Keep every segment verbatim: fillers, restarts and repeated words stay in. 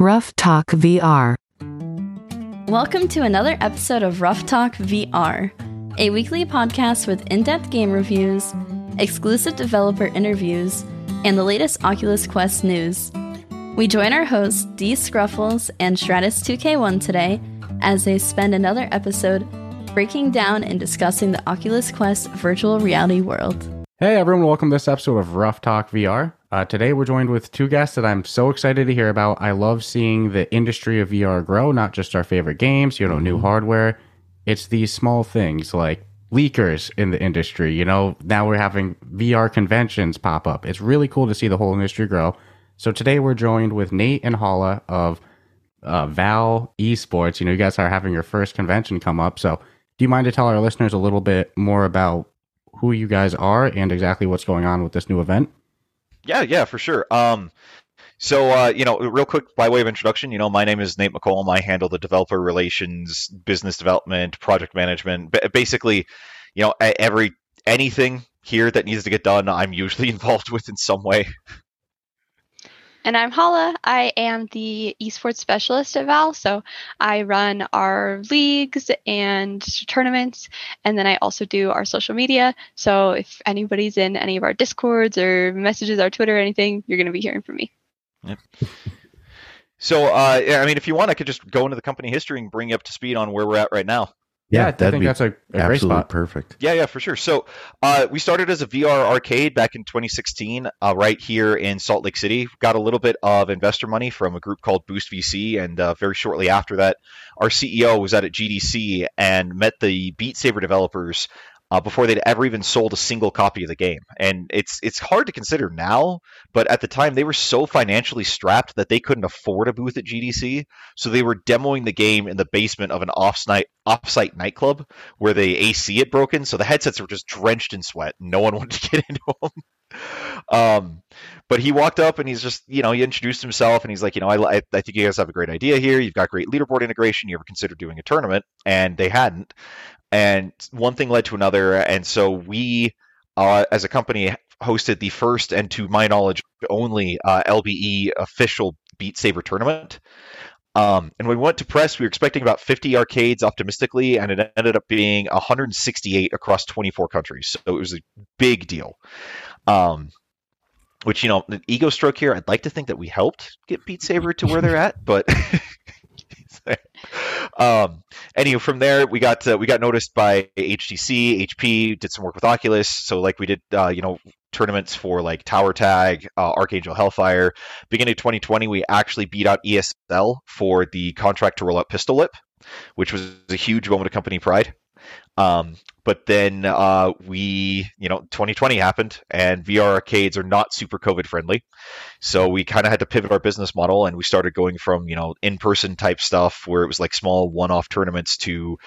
Rough Talk V R. Welcome to another episode of Rough Talk V R, a weekly podcast with in-depth game reviews, exclusive developer interviews, and the latest Oculus Quest news. We join our hosts D. Scruffles and Stratus two K one today as they spend another episode breaking down and discussing the Oculus Quest virtual reality world. Hey everyone, welcome to this episode of Rough Talk V R. Uh, today we're joined with two guests that I'm so excited to hear about. I love seeing the industry of V R grow, not just our favorite games, you know, new hardware. It's these small things like leakers in the industry, you know, now we're having V R conventions pop up. It's really cool to see the whole industry grow. So today we're joined with Nate and Hala of uh, Val Esports. You know, you guys are having your first convention come up. So do you mind to tell our listeners a little bit more about who you guys are and exactly what's going on with this new event? Yeah, yeah, for sure. Um, so, uh, you know, real quick, by way of introduction, you know, my name is Nate McCollum. I handle the developer relations, business development, project management, B- basically, you know, every anything here that needs to get done, I'm usually involved with in some way. And I'm Hala. I am the esports specialist at Val. So I run our leagues and tournaments, and then I also do our social media. So if anybody's in any of our Discords or messages our Twitter or anything, you're going to be hearing from me. Yeah. So, uh, I mean, if you want, I could just go into the company history and bring you up to speed on where we're at right now. Yeah, yeah, that'd I think be that's a, a great spot. Perfect. Yeah, yeah, for sure. So uh, we started as a V R arcade back in twenty sixteen uh, right here in Salt Lake City. Got a little bit of investor money from a group called Boost V C. And uh, very shortly after that, our C E O was out at G D C and met the Beat Saber developers uh, before they'd ever even sold a single copy of the game. And it's it's hard to consider now, but at the time they were so financially strapped that they couldn't afford a booth at G D C. So they were demoing the game in the basement of an off-site, off-site nightclub where the A C had broken. So the headsets were just drenched in sweat. No one wanted to get into them. Um, but he walked up and he's just, you know, he introduced himself and he's like, you know, I, I think you guys have a great idea here. You've got great leaderboard integration. You ever consider doing a tournament? And they hadn't. And one thing led to another. And so we, uh, as a company, hosted the first and, to my knowledge, only uh, L B E official Beat Saber tournament. Um, and when we went to press, we were expecting about fifty arcades optimistically, and it ended up being one hundred sixty-eight across twenty-four countries. So it was a big deal. Um, which, you know, an ego stroke here. I'd like to think that we helped get Beat Saber to where they're at, but... um anyway, from there we got uh, we got noticed by H T C, H P, did some work with Oculus, so like we did uh you know tournaments for like Tower Tag, uh, Archangel, Hellfire. Beginning of twenty twenty, we actually beat out E S L for the contract to roll out Pistol Whip, which was a huge moment of company pride. Um, but then uh, we, you know, twenty twenty happened, and V R arcades are not super COVID friendly. So we kind of had to pivot our business model, and we started going from, you know, in-person type stuff where it was like small one-off tournaments to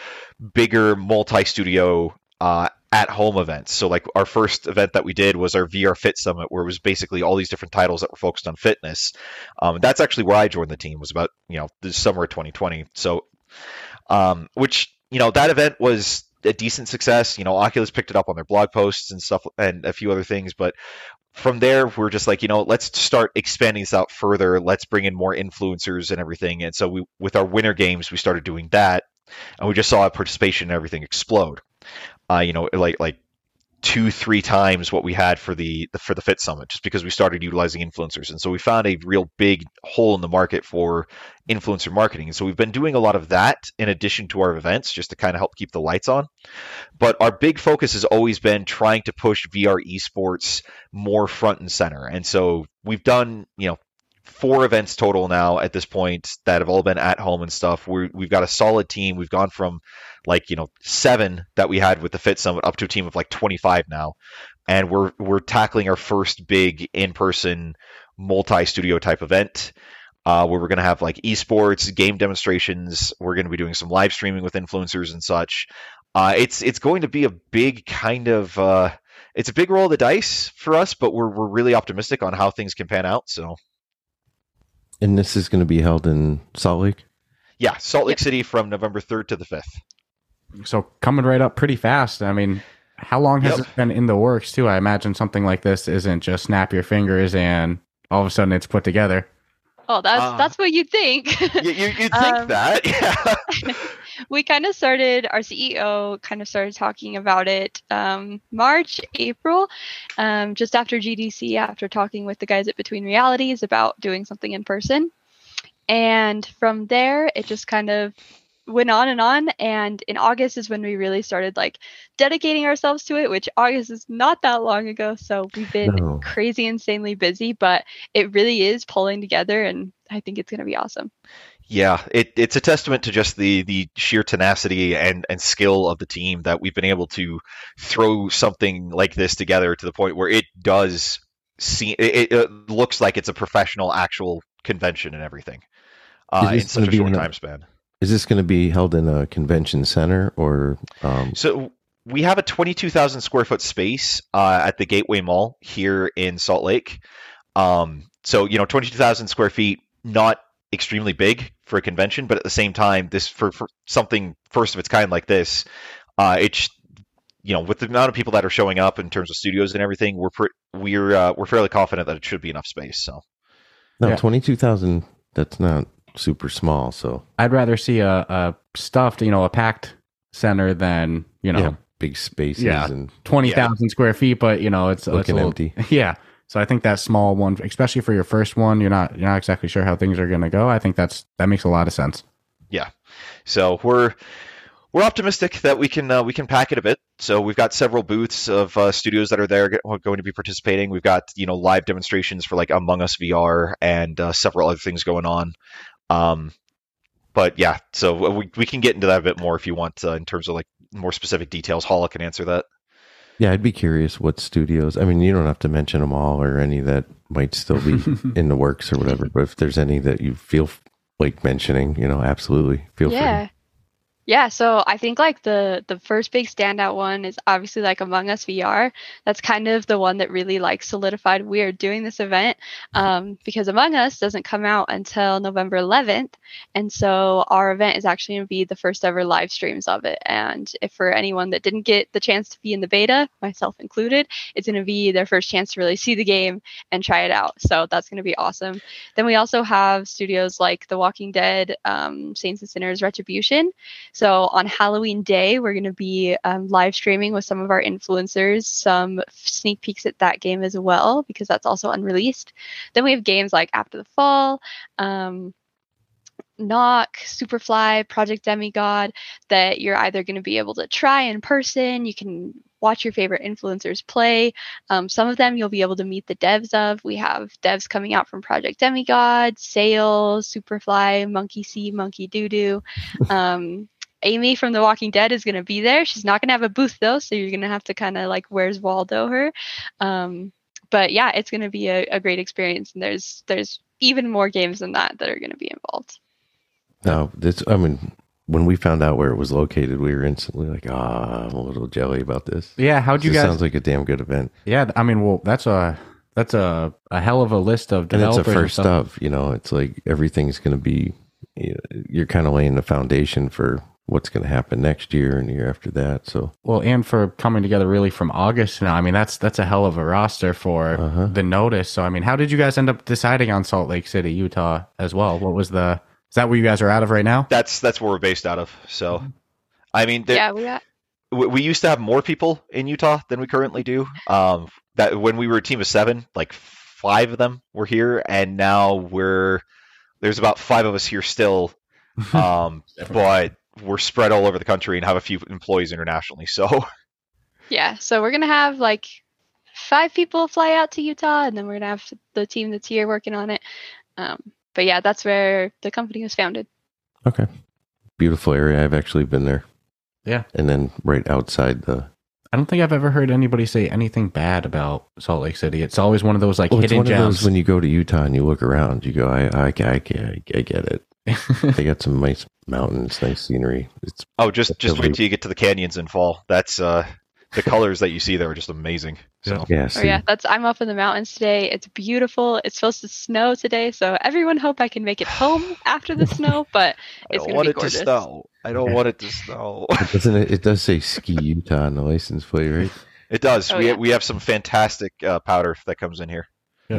bigger multi-studio uh, at-home events. So like our first event that we did was our V R Fit Summit, where it was basically all these different titles that were focused on fitness. Um, that's actually where I joined the team, was about, you know, the summer of twenty twenty. So, um, which... you know, that event was a decent success. You know, Oculus picked it up on their blog posts and stuff and a few other things. But from there, we're just like, you know, let's start expanding this out further. Let's bring in more influencers and everything. And so we, with our winter games, we started doing that. And we just saw participation and everything explode. Uh, you know, like like two, three times what we had for the, the for the Fit Summit, just because we started utilizing influencers. And so we found a real big hole in the market for influencer marketing. And so we've been doing a lot of that in addition to our events, just to kind of help keep the lights on. But our big focus has always been trying to push V R esports more front and center. And so we've done, you know, four events total now at this point that have all been at home and stuff. We're, we've got a solid team. We've gone from like, you know, seven that we had with the Fit Summit up to a team of like twenty-five now. And we're, we're tackling our first big in-person multi-studio type event uh, where we're going to have like esports, game demonstrations. We're going to be doing some live streaming with influencers and such. Uh, it's, it's going to be a big kind of, uh, it's a big roll of the dice for us, but we're, we're really optimistic on how things can pan out. So. And this is going to be held in Salt Lake? Yeah, Salt Lake City from November third to the fifth. So coming right up pretty fast. I mean, how long has yep. it been in the works, too? I imagine something like this isn't just snap your fingers and all of a sudden it's put together. Oh, that's uh, that's what you think. you you think um, that, yeah. We kind of started, our C E O kind of started talking about it um, March, April, um, just after G D C, after talking with the guys at Between Realities about doing something in person. And from there, it just kind of went on and on. And in August is when we really started like dedicating ourselves to it, which August is not that long ago. So we've been no. crazy, insanely busy, but it really is pulling together. And I think it's going to be awesome. Yeah, it, it's a testament to just the the sheer tenacity and, and skill of the team that we've been able to throw something like this together to the point where it does see it, it looks like it's a professional actual convention and everything uh, in such a short time span. Is this going to be held in a convention center or? Um... So we have a twenty-two thousand square foot space uh, at the Gateway Mall here in Salt Lake. Um, so, you know, twenty-two thousand square feet, not extremely big for a convention, but at the same time, this for, for something first of its kind like this, uh, it's, you know, with the amount of people that are showing up in terms of studios and everything, we're pre- we're uh, we're fairly confident that it should be enough space. So, no, yeah. twenty-two thousand, that's not super small, so I'd rather see a, a stuffed, you know, a packed center than, you know, yeah, big spaces, yeah, and twenty thousand yeah. square feet. But you know, it's looking it's a little, empty. Yeah, so I think that small one, especially for your first one, you're not you're not exactly sure how things are going to go. I think that's that makes a lot of sense. Yeah, so we're we're optimistic that we can uh, we can pack it a bit. So we've got several booths of uh, studios that are there going to be participating. We've got, you know, live demonstrations for like Among Us V R and uh, several other things going on. Um, but yeah, so we we can get into that a bit more if you want uh, in terms of like more specific details. Hala can answer that. Yeah, I'd be curious what studios. I mean, you don't have to mention them all or any that might still be in the works or whatever. But if there's any that you feel like mentioning, you know, absolutely feel yeah. free. Yeah, so I think like the the first big standout one is obviously like Among Us V R. That's kind of the one that really like solidified we are doing this event um, because Among Us doesn't come out until November eleventh. And so our event is actually going to be the first ever live streams of it. And if for anyone that didn't get the chance to be in the beta, myself included, it's going to be their first chance to really see the game and try it out. So that's going to be awesome. Then we also have studios like The Walking Dead, um, Saints and Sinners, Retribution. So on Halloween Day, we're going to be um, live streaming with some of our influencers, some sneak peeks at that game as well, because that's also unreleased. Then we have games like After the Fall, um, Nock, Superfly, Project Demigod, that you're either going to be able to try in person, you can watch your favorite influencers play. Um, some of them you'll be able to meet the devs of. We have devs coming out from Project Demigod, Sail, Superfly, Monkey See, Monkey Doo Doo. Um, Amy from The Walking Dead is going to be there. She's not going to have a booth, though, so you're going to have to kind of, like, where's Waldo her? Um, but, yeah, it's going to be a, a great experience, and there's there's even more games than that that are going to be involved. No, this, I mean, when we found out where it was located, we were instantly like, ah, I'm a little jelly about this. Yeah, how'd you guys... It sounds like a damn good event. Yeah, I mean, well, that's a... That's a, a hell of a list of developers. And it's a first stuff, you know, it's like everything's going to be, you know, you're kind of laying the foundation for what's going to happen next year and the year after that. So, well, and for coming together really from August now, I mean, that's, that's a hell of a roster for uh-huh. the notice. So, I mean, how did you guys end up deciding on Salt Lake City, Utah as well? What was the, is that where you guys are out of right now? That's, that's where we're based out of. So, mm-hmm. I mean, there, yeah, we, got- we, we used to have more people in Utah than we currently do. Um, that when we were a team of seven, like five of them were here, and now we're, there's about five of us here still. Um, but we're spread all over the country and have a few employees internationally. So, yeah, so we're going to have like five people fly out to Utah, and then we're going to have the team that's here working on it. Um, but yeah, that's where the company was founded. Okay. Beautiful area. I've actually been there. Yeah. And then right outside the, I don't think I've ever heard anybody say anything bad about Salt Lake City. It's always one of those like well, hidden it's one gems. Of those when you go to Utah and you look around, you go, I, I, I, I, I get it. They got some nice mountains, nice scenery. It's oh, just just wait till you get to the canyons in fall. That's uh, the colors that you see there are just amazing. So yeah, oh, yeah, that's I'm up in the mountains today. It's beautiful. It's supposed to snow today, so everyone hope I can make it home after the snow. But it's I don't want be it gorgeous. to snow. I don't want it to snow. Doesn't it? It does say Ski Utah on the license plate, right? It does. Oh, we yeah. we have some fantastic uh, powder that comes in here.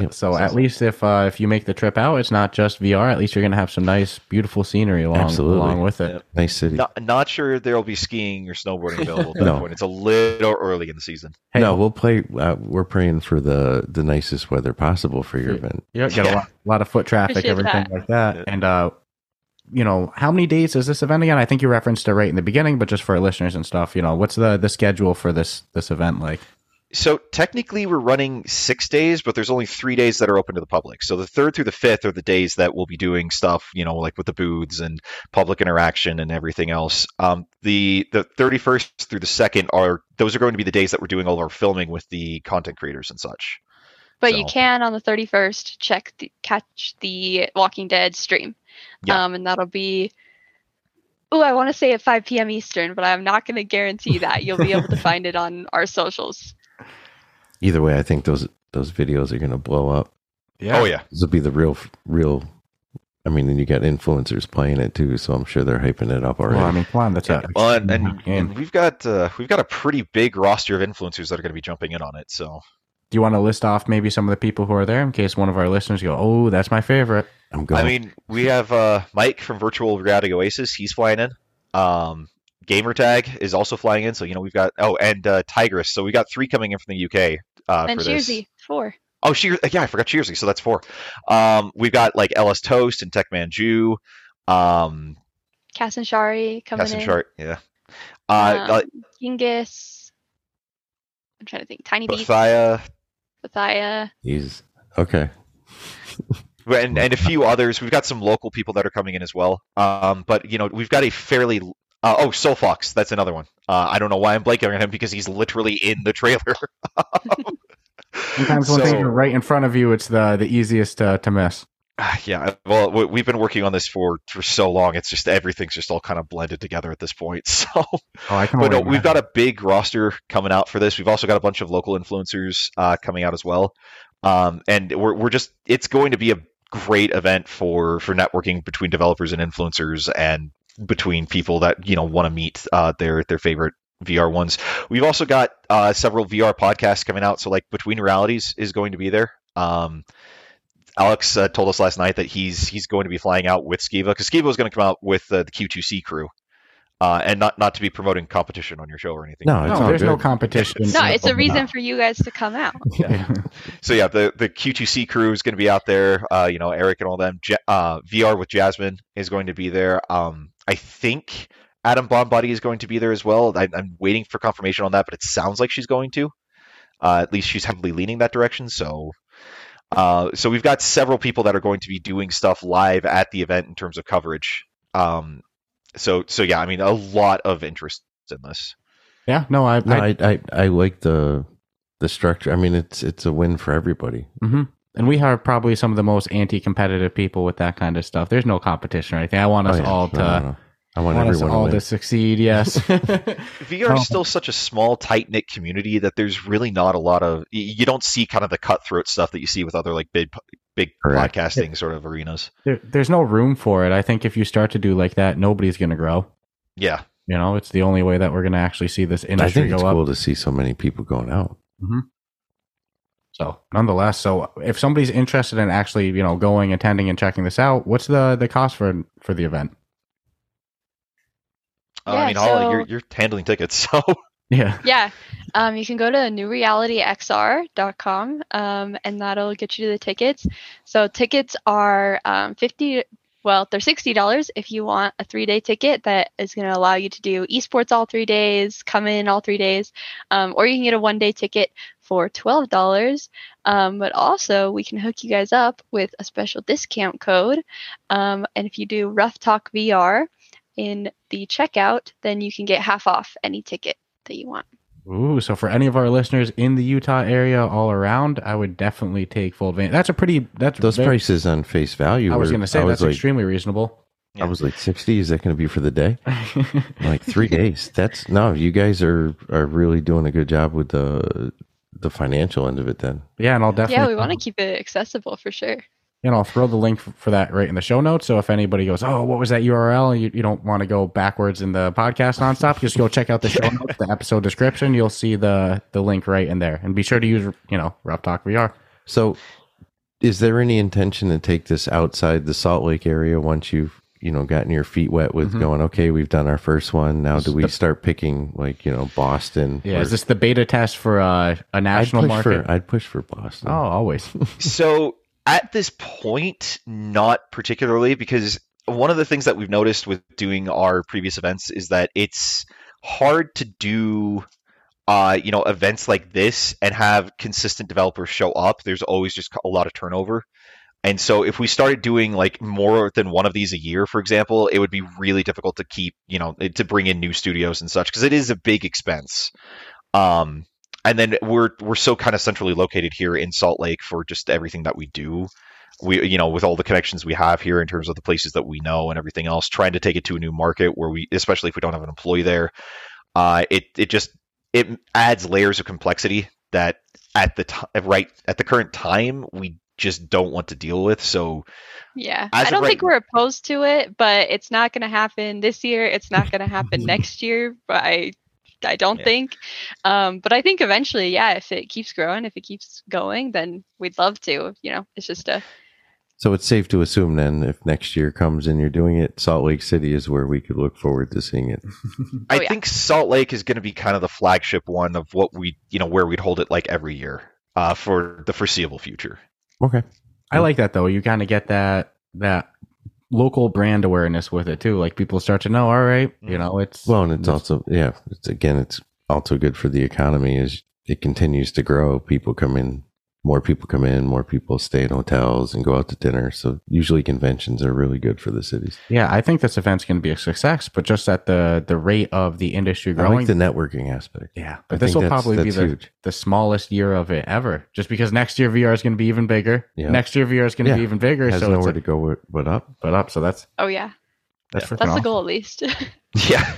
Yeah. So at least if uh, if you make the trip out, it's not just V R. At least you're going to have some nice, beautiful scenery along Absolutely. along with it. Yep. Nice city. Not, not sure there will be skiing or snowboarding available at no. that point. It's a little early in the season. Hey, no, we'll play. Uh, we're praying for the the nicest weather possible for your event. You got yeah. a lot, lot of foot traffic, Appreciate everything that. like that, yeah. and uh, you know, how many days is this event again? I think you referenced it right in the beginning, but just for our listeners and stuff, you know, what's the the schedule for this this event like? So technically we're running six days, but there's only three days that are open to the public. So the third through the fifth are the days that we'll be doing stuff, you know, like with the booths and public interaction and everything else. Um, the the thirty-first through the second are, those are going to be the days that we're doing all of our filming with the content creators and such. But so. you can on the thirty-first check the, catch the Walking Dead stream. Yeah. Um, and that'll be, oh, I want to say at five p.m. Eastern, but I'm not going to guarantee that. You'll be able to find it on our socials. Either way, I think those those videos are going to blow up. Yeah. Oh, yeah. This will be the real, real. I mean, then you got influencers playing it too, so I'm sure they're hyping it up already. Well, I mean, come on, that's yeah. well, and, and, and we've got uh, we've got a pretty big roster of influencers that are going to be jumping in on it. So, do you want to list off maybe some of the people who are there in case one of our listeners go, "Oh, that's my favorite." I'm going. I mean, we have uh, Mike from Virtual Reality Oasis. He's flying in. Um, Gamer Tag is also flying in, so you know we've got oh, and uh, Tigress. So we got three coming in from the U K. Uh, and Cheersy, four. Oh, she, yeah, I forgot Cheersy, so that's four. Um, we've got like Ellis Toast and Tech Manju. Um, Kasinshari coming Kasinshari, in. yeah. Uh, um, Genghis. I'm trying to think. Tiny Beat. Bethia. Bethia. He's, okay. and, and a few others. We've got some local people that are coming in as well. Um, but, you know, we've got a fairly... Uh, oh, Soulfox, that's another one. Uh, I don't know why I'm blanking on him because he's literally in the trailer. Sometimes when so, things are right in front of you, it's the the easiest uh, to miss. Yeah, well, we've been working on this for, for so long. It's just everything's just all kind of blended together at this point. So, oh, I can but no, we've got a big roster coming out for this. We've also got a bunch of local influencers uh, coming out as well, um, and we're we're just it's going to be a great event for for networking between developers and influencers and. Between people that you know want to meet uh, their their favorite V R ones. We've also got uh, several V R podcasts coming out. So like Between Realities is going to be there. Um, Alex uh, told us last night that he's he's going to be flying out with Skiva because Skiva was going to come out with uh, the Q two C crew. Uh, and not, not to be promoting competition on your show or anything. No, it's no there's good. no competition. No, it's a reason for you guys to come out. Yeah. So yeah, the, the Q two C crew is going to be out there. Uh, you know, Eric and all them. J- uh, V R with Jasmine is going to be there. Um, I think Adam Bombadi is going to be there as well. I, I'm waiting for confirmation on that, but it sounds like she's going to. Uh, at least she's heavily leaning that direction. So. Uh, so we've got several people that are going to be doing stuff live at the event in terms of coverage. Um, So, so yeah, I mean, a lot of interest in this. Yeah, no, I, no, I, I, I like the, the structure. I mean, it's, it's a win for everybody. Mm-hmm. And we are probably some of the most anti-competitive people with that kind of stuff. There's no competition or anything. I want us oh, yeah. all to, no, no, no. I want, want everyone us all to, to succeed. Yes. V R is still such a small, tight knit community that there's really not a lot of, you don't see kind of the cutthroat stuff that you see with other like big, big Correct. podcasting sort of arenas. There, there's no room for it. I think if you start to do like that, nobody's going to grow. Yeah. You know, it's the only way that we're going to actually see this industry go up. I think it's cool to see so many people going out. Mm-hmm. So nonetheless, so if somebody's interested in actually, you know, going, attending and checking this out, what's the, the cost for, for the event? Uh, yeah, I mean, so, Holly, you're, you're handling tickets, so... Yeah. Yeah. Um, you can go to new reality x r dot com um, and that'll get you to the tickets. So tickets are um, fifty dollars. Well, they're sixty dollars if you want a three-day ticket that is going to allow you to do esports all three days, come in all three days, um, or you can get a one-day ticket for twelve dollars. Um, but also, we can hook you guys up with a special discount code. Um, and if you do Rough Talk V R in the checkout, then you can get half off any ticket that you want. Ooh, so for any of our listeners in the Utah area, all around, I would definitely take full advantage. That's a pretty that's those very, prices on face value. I was going to say that's like, extremely reasonable. Yeah. I was like, sixty. Is that going to be for the day? Like three days? That's no. You guys are are really doing a good job with the the financial end of it. Then yeah, and I'll definitely yeah. We want to keep it accessible for sure. And I'll throw the link for that right in the show notes. So if anybody goes, oh, what was that U R L? You, you don't want to go backwards in the podcast nonstop. Just go check out the show notes, the episode description. You'll see the the link right in there. And be sure to use, you know, Rough Talk V R. So Is there any intention to take this outside the Salt Lake area once you've, you know, gotten your feet wet with mm-hmm. going, okay, we've done our first one. Now, do we start picking, like, you know, Boston? Yeah, or, is this the beta test for uh, a national I'd market? For, I'd push for Boston. Oh, always. So at this point, not particularly, because one of the things that we've noticed with doing our previous events is that it's hard to do Uh, you know, events like this and have consistent developers show up. There's always just a lot of turnover. And so if we started doing like more than one of these a year, for example, it would be really difficult to keep, you know, to bring in new studios and such, because it is a big expense. Um, and then we're, we're so kind of centrally located here in Salt Lake for just everything that we do. We, you know, with all the connections we have here in terms of the places that we know and everything else, trying to take it to a new market where we, especially if we don't have an employee there, uh, it, it just, it adds layers of complexity that at the t- right at the current time we just don't want to deal with. So yeah, I don't right- think we're opposed to it, but it's not going to happen this year. It's not going to happen next year. But I, I don't yeah. think. Um, but I think eventually, yeah, if it keeps growing, if it keeps going, then we'd love to. You know, it's just a. So it's safe to assume then, if next year comes and you're doing it, Salt Lake City is where we could look forward to seeing it. I oh, yeah. think Salt Lake is going to be kind of the flagship one of what we, you know, where we'd hold it like every year uh, for the foreseeable future. Okay, I like that though. You kind of get that that local brand awareness with it too. Like people start to know, all right, you know, it's well, and it's also yeah, it's again, it's also good for the economy as it continues to grow. People come in. More people come in, more people stay in hotels and go out to dinner. So usually conventions are really good for the cities. Yeah, I think this event's going to be a success, but just at the the rate of the industry growing. I like the networking aspect. Yeah, but this will probably be the, the smallest year of it ever, just because next year V R is going to be even bigger. Yeah. Next year V R is going to yeah. be even bigger. It has so nowhere it's a, to go but up. But up, so that's... Oh, yeah. That's, yeah. that's the goal, at least. yeah.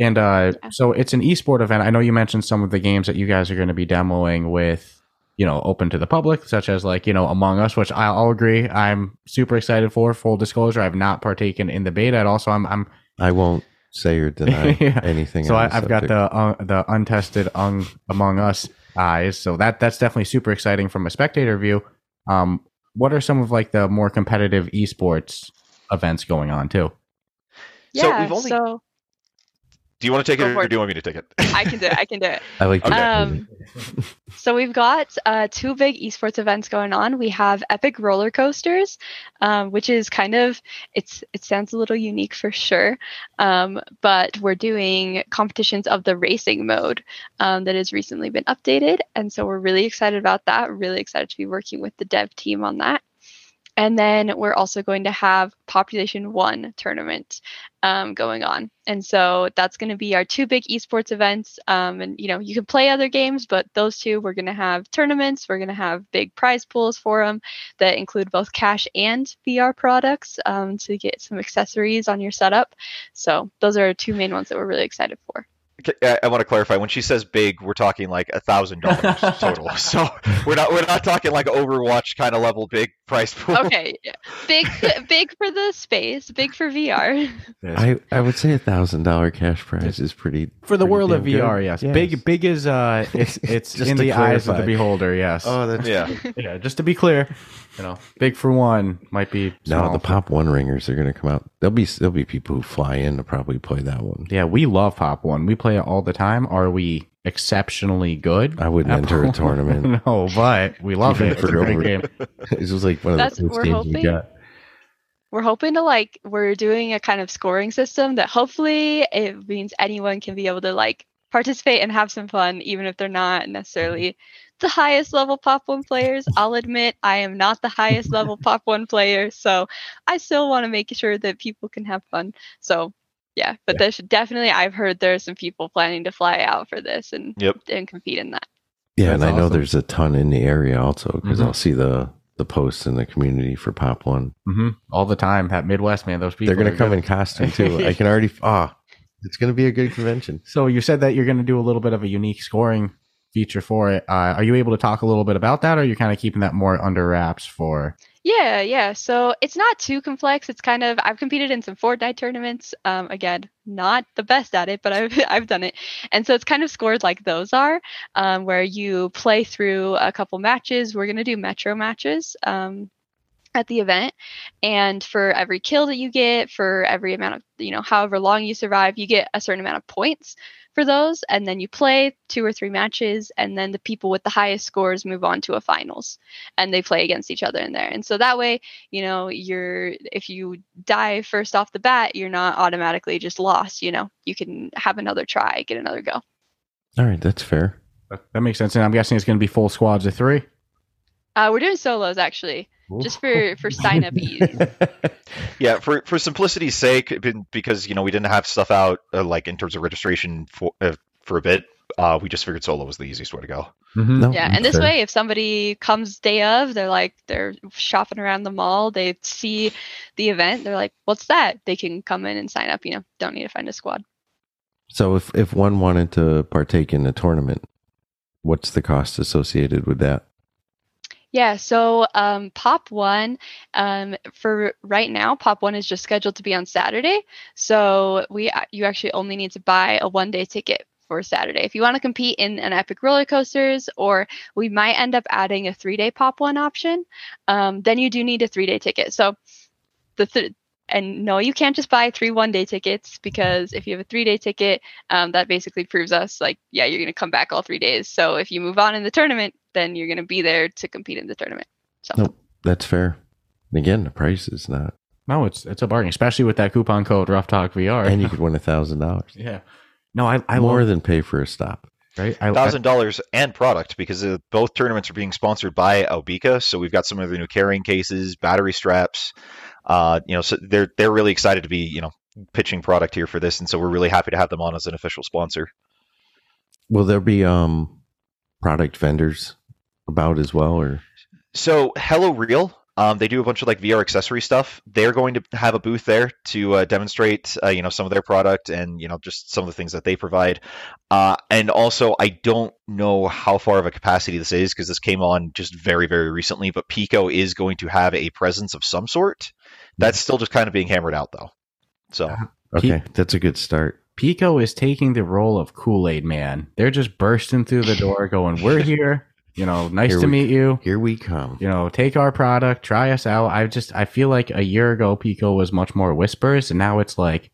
And uh, yeah. so it's an esport event. I know you mentioned some of the games that you guys are going to be demoing with, you know, open to the public, such as like, you know, Among Us, which I'll agree I'm super excited for. Full disclosure, I've not partaken in the beta at all. So I'm, I'm I won't say or deny yeah. anything. So I, I've subject. got the uh, the untested un- Among Us eyes. So that that's definitely super exciting from a spectator view. Um, what are some of like the more competitive esports events going on too? Yeah. So we've only. So- Do you want to take Go it or do you want me to take it? I can do it. I can do it. I like that. Um, so we've got uh, two big esports events going on. We have Epic Roller Coasters, um, which is kind of, it's it sounds a little unique for sure, um, but we're doing competitions of the racing mode um, that has recently been updated. And so we're really excited about that. Really excited to be working with the dev team on that. And then we're also going to have Population One tournament um, going on. And so that's going to be our two big esports events. Um, and, you know, you can play other games, but those two, we're going to have tournaments. We're going to have big prize pools for them that include both cash and V R products um, to get some accessories on your setup. So those are two main ones that we're really excited for. I want to clarify. When she says big, we're talking like a thousand dollars total. So we're not we're not talking like Overwatch kind of level big price pool. Okay, yeah. big big for the space, big for V R. I, I would say a thousand dollar cash prize is pretty for the pretty world of V R. Good. Yes, yes. Big big is uh, it's it's just in the clarify. Eyes of the beholder. Yes. Oh, that's yeah, yeah. Just to be clear, you know, big for one might be no. The for... Pop One ringers are going to come out. There'll be there'll be people who fly in to probably play that one. Yeah, we love Pop One. We play. It all the time. Are we exceptionally good? I wouldn't enter a tournament. No, but we love it. It's a great game. This was like one That's, of the first games hoping, we got. We're hoping to like we're doing a kind of scoring system that hopefully it means anyone can be able to like participate and have some fun, even if they're not necessarily the highest level Pop One players. I'll admit I am not the highest level Pop One player, so I still want to make sure that people can have fun. So. Yeah, but yeah. There's definitely, I've heard there are some people planning to fly out for this and yep. and compete in that. Yeah, That's and I awesome. know there's a ton in the area also, because mm-hmm. I'll see the, the posts in the community for Pop One. Mm-hmm. All the time, that Midwest, man, those people. They're going to come good. in costume too. I can already, ah, oh, it's going to be a good convention. So you said that you're going to do a little bit of a unique scoring feature for it. Uh, are you able to talk a little bit about that, or are you kind of keeping that more under wraps for... Yeah, yeah. So it's not too complex. It's kind of, I've competed in some Fortnite tournaments. Um, again, not the best at it, but I've I've done it. And so it's kind of scored like those are, um, where you play through a couple matches. We're going to do Metro matches um, at the event. And for every kill that you get, for every amount of, you know, however long you survive, you get a certain amount of points for those. And then you play two or three matches, and then the people with the highest scores move on to a finals, and they play against each other in there. And so that way, you know, you're, if you die first off the bat, you're not automatically just lost, you know, you can have another try, get another go. All right. That's fair. That makes sense. And I'm guessing it's going to be full squads of three. Uh, we're doing solos actually. Just for, for sign up ease. Yeah, for, for simplicity's sake, because, you know, we didn't have stuff out, uh, like, in terms of registration for uh, for a bit, uh, we just figured solo was the easiest way to go. Mm-hmm. No, yeah, and this fair. Way, if somebody comes day of, they're like, they're shopping around the mall, they see the event, they're like, what's that? They can come in and sign up, you know, don't need to find a squad. So if, if one wanted to partake in a tournament, what's the cost associated with that? Yeah, so um, Pop one, um, for right now, Pop one is just scheduled to be on Saturday. So we you actually only need to buy a one-day ticket for Saturday. If you want to compete in an Epic Roller Coasters, or we might end up adding a three-day Pop one option, um, then you do need a three-day ticket. So the th- And no, you can't just buy three one-day tickets, because if you have a three-day ticket, um, that basically proves us like, yeah, you're going to come back all three days. So if you move on in the tournament, then you're going to be there to compete in the tournament. So. Nope, that's fair. And again, the price is not. No, it's it's a bargain, especially with that coupon code Rough Talk V R. And you could win a thousand dollars. Yeah, no, I, I more love... than pay for a stop. Right, thousand dollars and product, because uh, both tournaments are being sponsored by Albica. So we've got some of the new carrying cases, battery straps. Uh, you know, so they're they're really excited to be, you know, pitching product here for this, and so we're really happy to have them on as an official sponsor. Will there be um product vendors about as well, or so? Hello Real, um, they do a bunch of like V R accessory stuff. They're going to have a booth there to uh, demonstrate, uh, you know, some of their product and, you know, just some of the things that they provide. Uh, and also, I don't know how far of a capacity this is because this came on just very, very recently. But Pico is going to have a presence of some sort. That's still just kind of being hammered out, though. So okay, that's a good start. Pico is taking the role of Kool-Aid Man. They're just bursting through the door, going, "We're here." You know, nice to meet you. Here we come. You know, take our product, try us out. I just, I feel like a year ago, Pico was much more whispers, and now it's like,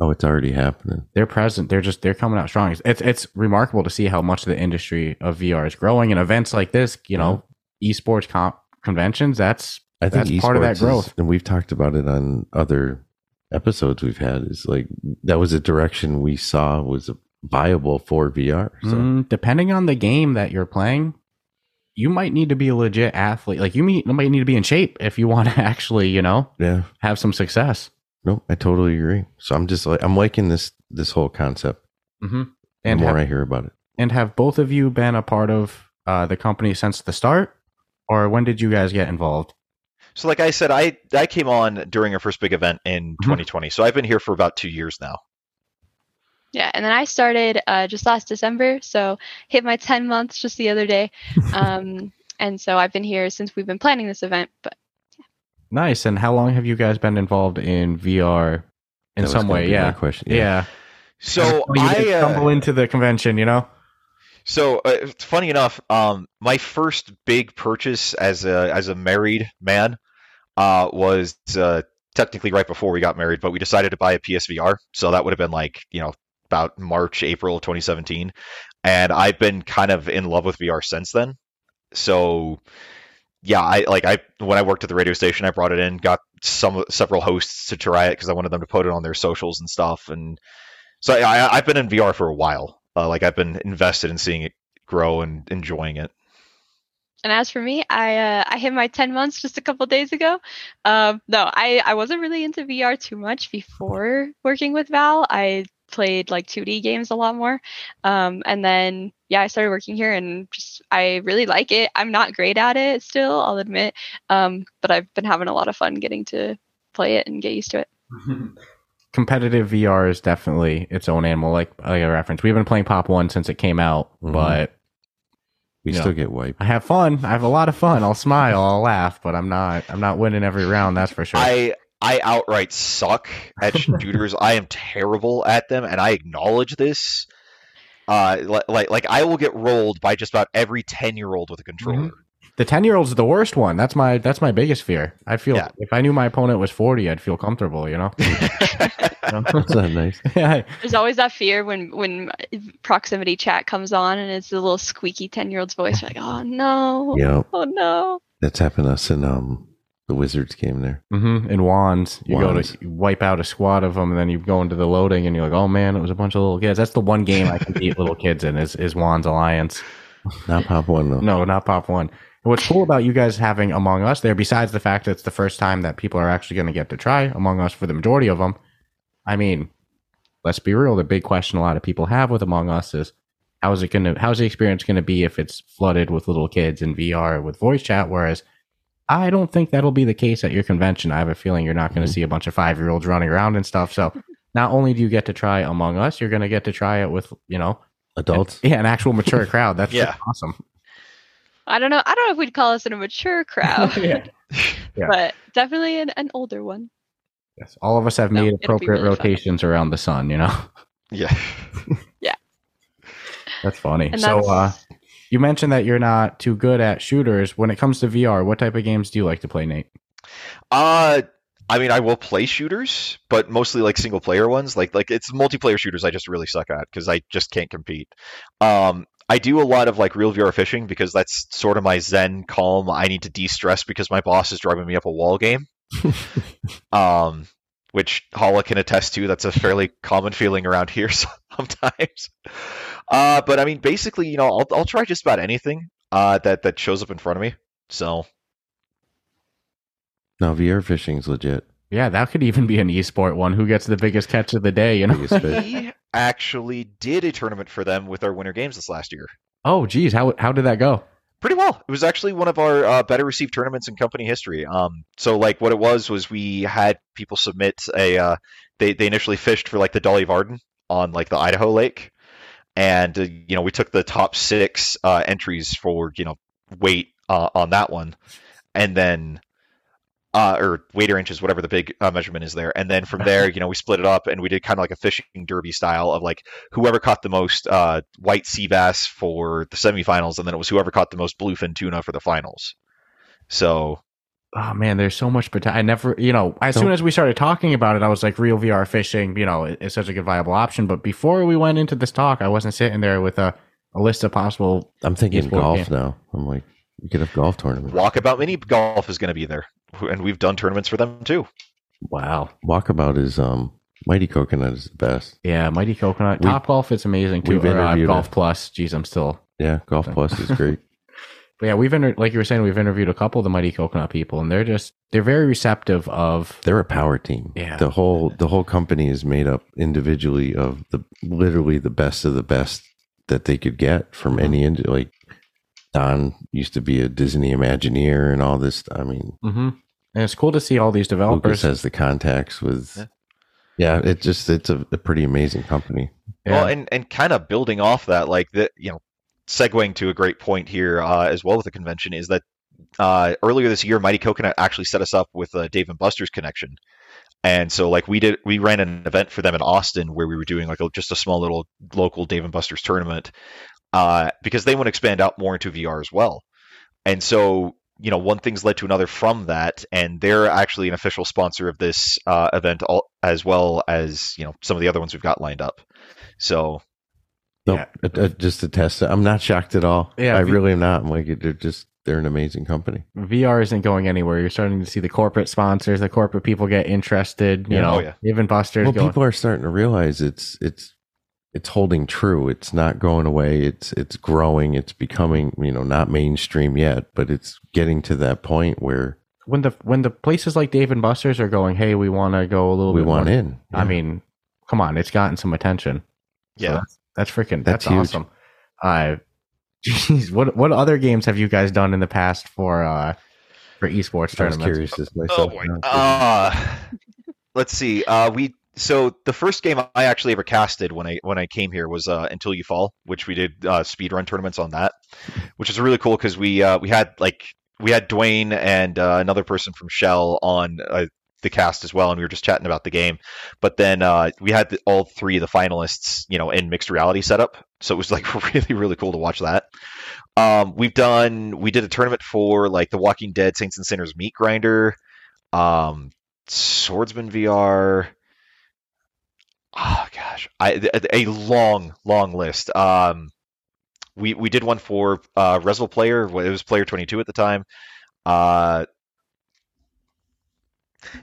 oh, it's already happening. They're present. They're just, they're coming out strong. It's, it's remarkable to see how much the industry of V R is growing, and events like this, you know, esports comp conventions. That's, I think that's part of that growth. Is, and we've talked about it on other episodes we've had. Is like that was a direction we saw was a viable for V R. So. Mm, depending on the game that you're playing, you might need to be a legit athlete. Like you meet, you might need to be in shape if you want to actually, you know, yeah, have some success. No, I totally agree. So I'm just like, I'm liking this, this whole concept. Mm-hmm. And the more have, I hear about it. And have both of you been a part of uh, the company since the start, or when did you guys get involved? So like I said, I, I came on during our first big event in mm-hmm. twenty twenty. So I've been here for about two years now. Yeah, and then I started uh, just last December, so hit my ten months just the other day. Um, and so I've been here since we've been planning this event. But yeah. Nice. And how long have you guys been involved in V R in that some way? Yeah. Question. Yeah. yeah. So you I uh, stumble into the convention, you know? So uh, it's funny enough, um, my first big purchase as a, as a married man uh, was uh, technically right before we got married, but we decided to buy a P S V R. So that would have been like, you know, about March, April of twenty seventeen. And I've been kind of in love with V R since then. So yeah, I like I when I worked at the radio station, I brought it in, got some several hosts to try it because I wanted them to put it on their socials and stuff. And so I, I've been in V R for a while. Uh, like I've been invested in seeing it grow and enjoying it. And as for me, I uh, I hit my ten months just a couple days ago. Um, no, I, I wasn't really into V R too much before working with Val. I played like two D games a lot more. Um, and then, yeah, I started working here and just, I really like it. I'm not great at it still, I'll admit. Um, but I've been having a lot of fun getting to play it and get used to it. Competitive V R is definitely its own animal. Like, like a reference, we've been playing Pop one since it came out, mm-hmm. but We yeah. still get wiped. I have fun. I have a lot of fun. I'll smile. I'll laugh, but I'm not. I'm not winning every round. That's for sure. I I outright suck at shooters. I am terrible at them, and I acknowledge this. Uh, like like, like I will get rolled by just about every ten-year-old with a controller. Mm-hmm. The ten-year-old's the worst one. That's my that's my biggest fear. I feel yeah. if I knew my opponent was forty, I'd feel comfortable, you know? That's so nice. Yeah. There's always that fear when, when proximity chat comes on and it's the little squeaky ten-year-old's voice. You're like, oh, no. Yep. Oh, no. That's happened to us in um, the Wizards game there. Mm-hmm. In Wands, you Wands. go to you wipe out a squad of them, and then you go into the loading, and you're like, oh, man, it was a bunch of little kids. That's the one game I can beat little kids in is, is Wands Alliance. Not Pop one, though. No, not Pop one. What's cool about you guys having Among Us there, besides the fact that it's the first time that people are actually going to get to try Among Us for the majority of them, I mean, let's be real. The big question a lot of people have with Among Us is, how is it going to, how's the experience going to be if it's flooded with little kids in V R with voice chat? Whereas, I don't think that'll be the case at your convention. I have a feeling you're not going to mm-hmm. see a bunch of five-year-olds running around and stuff. So, not only do you get to try Among Us, you're going to get to try it with, you know, adults. An, yeah, an actual mature crowd. That's yeah. awesome. I don't know. I don't know if we'd call us in a mature crowd, yeah. Yeah. but definitely an, an older one. Yes, all of us have no, made appropriate really rotations fun. Around the sun, you know. Yeah, yeah. That's funny. That's, so uh, you mentioned that you're not too good at shooters. When it comes to V R, what type of games do you like to play, Nate? Uh, I mean, I will play shooters, but mostly like single player ones. Like like it's multiplayer shooters I just really suck at because I just can't compete. Um. I do a lot of like real V R fishing because that's sort of my zen calm. I need to de-stress because my boss is driving me up a wall game, um, which Hala can attest to. That's a fairly common feeling around here sometimes. Uh, but I mean, basically, you know, I'll I'll try just about anything uh, that that shows up in front of me. So, no, V R fishing's legit. Yeah, that could even be an esport one. Who gets the biggest catch of the day? You know, we actually did a tournament for them with our Winter Games this last year. Oh, geez, how how did that go? Pretty well. It was actually one of our uh, better received tournaments in company history. Um, so like what it was was we had people submit a uh, they they initially fished for like the Dolly Varden on like the Idaho Lake, and uh, you know we took the top six uh, entries for you know weight uh, on that one, and then. Uh, or weight or inches, whatever the big uh, measurement is there. And then from there, you know, we split it up and we did kind of like a fishing derby style of like whoever caught the most uh, white sea bass for the semifinals. And then it was whoever caught the most bluefin tuna for the finals. So. Oh, man, there's so much potential. I never, you know, as soon as we started talking about it, I was like, real V R fishing, you know, is such a good viable option. But before we went into this talk, I wasn't sitting there with a, a list of possible. I'm thinking golf games. Now. I'm like. You could have golf tournaments. Walkabout mini golf is going to be there, and we've done tournaments for them too. Wow, Walkabout is um, Mighty Coconut is the best. Yeah, Mighty Coconut, we, Top Golf, it's amazing too. We've or, uh, golf it. Plus, geez, I'm still yeah, Golf Plus is great. But yeah, we've inter- like you were saying, we've interviewed a couple of the Mighty Coconut people, and they're just they're very receptive of. They're a power team. Yeah, the whole the whole company is made up individually of the literally the best of the best that they could get from mm-hmm. any ind- like. Don used to be a Disney Imagineer and all this. I mean, mm-hmm. and it's cool to see all these developers. Lucas has the contacts with, yeah, yeah it just it's a, a pretty amazing company. Yeah. Well, and and kind of building off that, like that, you know, segueing to a great point here uh, as well with the convention is that uh, earlier this year, Mighty Coconut actually set us up with a Dave and Buster's connection, and so like we did, we ran an event for them in Austin where we were doing like a, just a small little local Dave and Buster's tournament. Uh, because they want to expand out more into V R as well. And so, you know, one thing's led to another from that, and they're actually an official sponsor of this uh, event all, as well as, you know, some of the other ones we've got lined up. So, no, yeah. uh, just to test it, I'm not shocked at all. Yeah, I v- really am not. I'm like, they're just, they're an amazing company. V R isn't going anywhere. You're starting to see the corporate sponsors, the corporate people get interested, you yeah. know, oh, yeah. even Buster's. Well, going. People are starting to realize it's, it's, it's holding true. It's not going away. It's it's growing. It's becoming, you know, not mainstream yet, but it's getting to that point where when the when the places like Dave and Buster's are going, hey, we want to go a little we bit. We want more. in. Yeah. I mean, come on, it's gotten some attention. Yeah, so that's, that's freaking that's, that's awesome. Uh, geez, what what other games have you guys done in the past for uh, for esports tournaments? I was curious this myself. Oh boy. Uh, let's see. Uh, we. So the first game I actually ever casted when I when I came here was uh, Until You Fall, which we did uh, speedrun tournaments on that, which is really cool because we uh, we had like we had Dwayne and uh, another person from Shell on uh, the cast as well, and we were just chatting about the game. But then uh, we had the, all three of the finalists, you know, in mixed reality setup, so it was like really really cool to watch that. Um, we've done we did a tournament for like The Walking Dead Saints and Sinners Meat Grinder, um, Swordsman V R. Oh gosh, I a long, long list. Um, we we did one for uh, Resil Player. It was Player twenty-two at the time. Uh,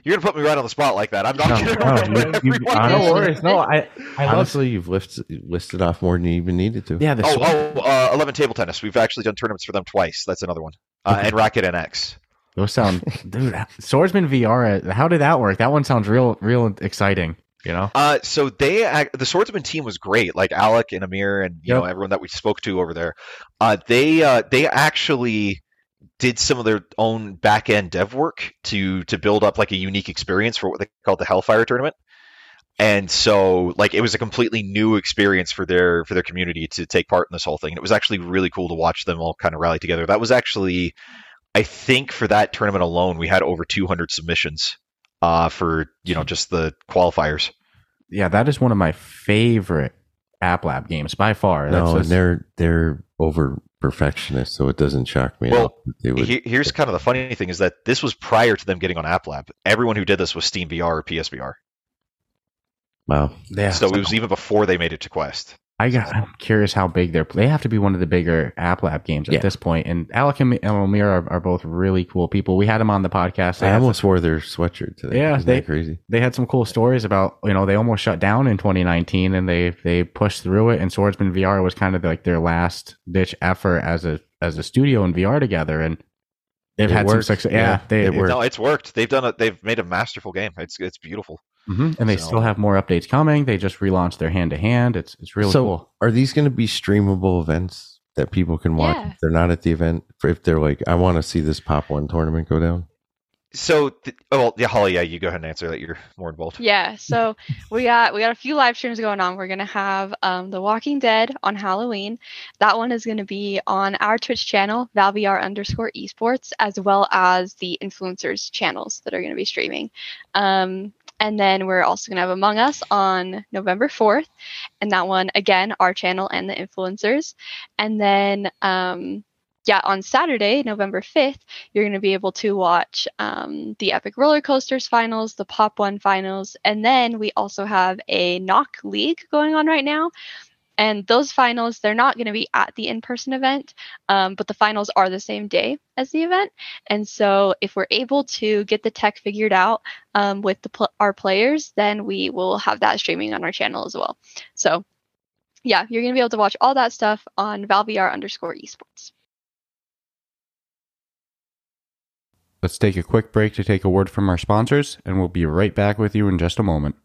you're gonna put me right on the spot like that. I'm not. No, gonna no, you, honestly, no worries. No, I, I honestly, you've listed listed off more than you even needed to. Yeah. The oh, oh uh, eleven Table Tennis. We've actually done tournaments for them twice. That's another one. Uh, and Racket N X. Those sound, dude. Swordsman V R. How did that work? That one sounds real, real exciting. You know, uh, so they the Swordsman team was great, like Alec and Amir and you yep. know everyone that we spoke to over there. Uh, they uh, they actually did some of their own back end dev work to to build up like a unique experience for what they called the Hellfire tournament. And so, like, it was a completely new experience for their for their community to take part in this whole thing. And it was actually really cool to watch them all kind of rally together. That was actually, I think, for that tournament alone, we had over two hundred submissions. Uh, for, you know, just the qualifiers. Yeah, that is one of my favorite App Lab games by far. That's no, and they're they're over perfectionists, so it doesn't shock me. Well, they would, he, here's kind of the funny thing is that this was prior to them getting on App Lab. Everyone who did this was Steam V R or P S V R. Wow. Yeah. So it was even before they made it to Quest. I got, I'm curious how big they're. They have to be one of the bigger App Lab games at yeah. this point. And Alec and Amir are, are both really cool people. We had them on the podcast. They I almost some, wore their sweatshirt today. Yeah, Isn't they that crazy. They had some cool stories about, you know, they almost shut down in twenty nineteen and they they pushed through it. And Swordsman V R was kind of like their last ditch effort as a as a studio in V R together. And they've it had worked. some success. Yeah, yeah they it worked. No, it's worked. They've done a, They've made a masterful game. It's it's beautiful. Mm-hmm. And they so. still have more updates coming. They just relaunched their hand to hand. It's it's really so cool. Are these going to be streamable events that people can watch? Yeah. If they're not at the event, if they're like, I want to see this Pop One tournament go down. So, the, oh yeah, Holly, yeah, you go ahead and answer that. You're more involved. Yeah. So we got we got a few live streams going on. We're gonna have um, The Walking Dead on Halloween. That one is gonna be on our Twitch channel, ValVR underscore Esports, as well as the influencers channels that are gonna be streaming. Um, And then we're also going to have Among Us on November fourth. And that one, again, our channel and the influencers. And then, um, yeah, on Saturday, November fifth, you're going to be able to watch um, the Epic Roller Coasters finals, the Pop One finals. And then we also have a Nock League going on right now. And those finals, they're not going to be at the in-person event, um, but the finals are the same day as the event. And so if we're able to get the tech figured out um, with the pl- our players, then we will have that streaming on our channel as well. So, yeah, you're going to be able to watch all that stuff on ValVR underscore Esports. Let's take a quick break to take a word from our sponsors, and we'll be right back with you in just a moment.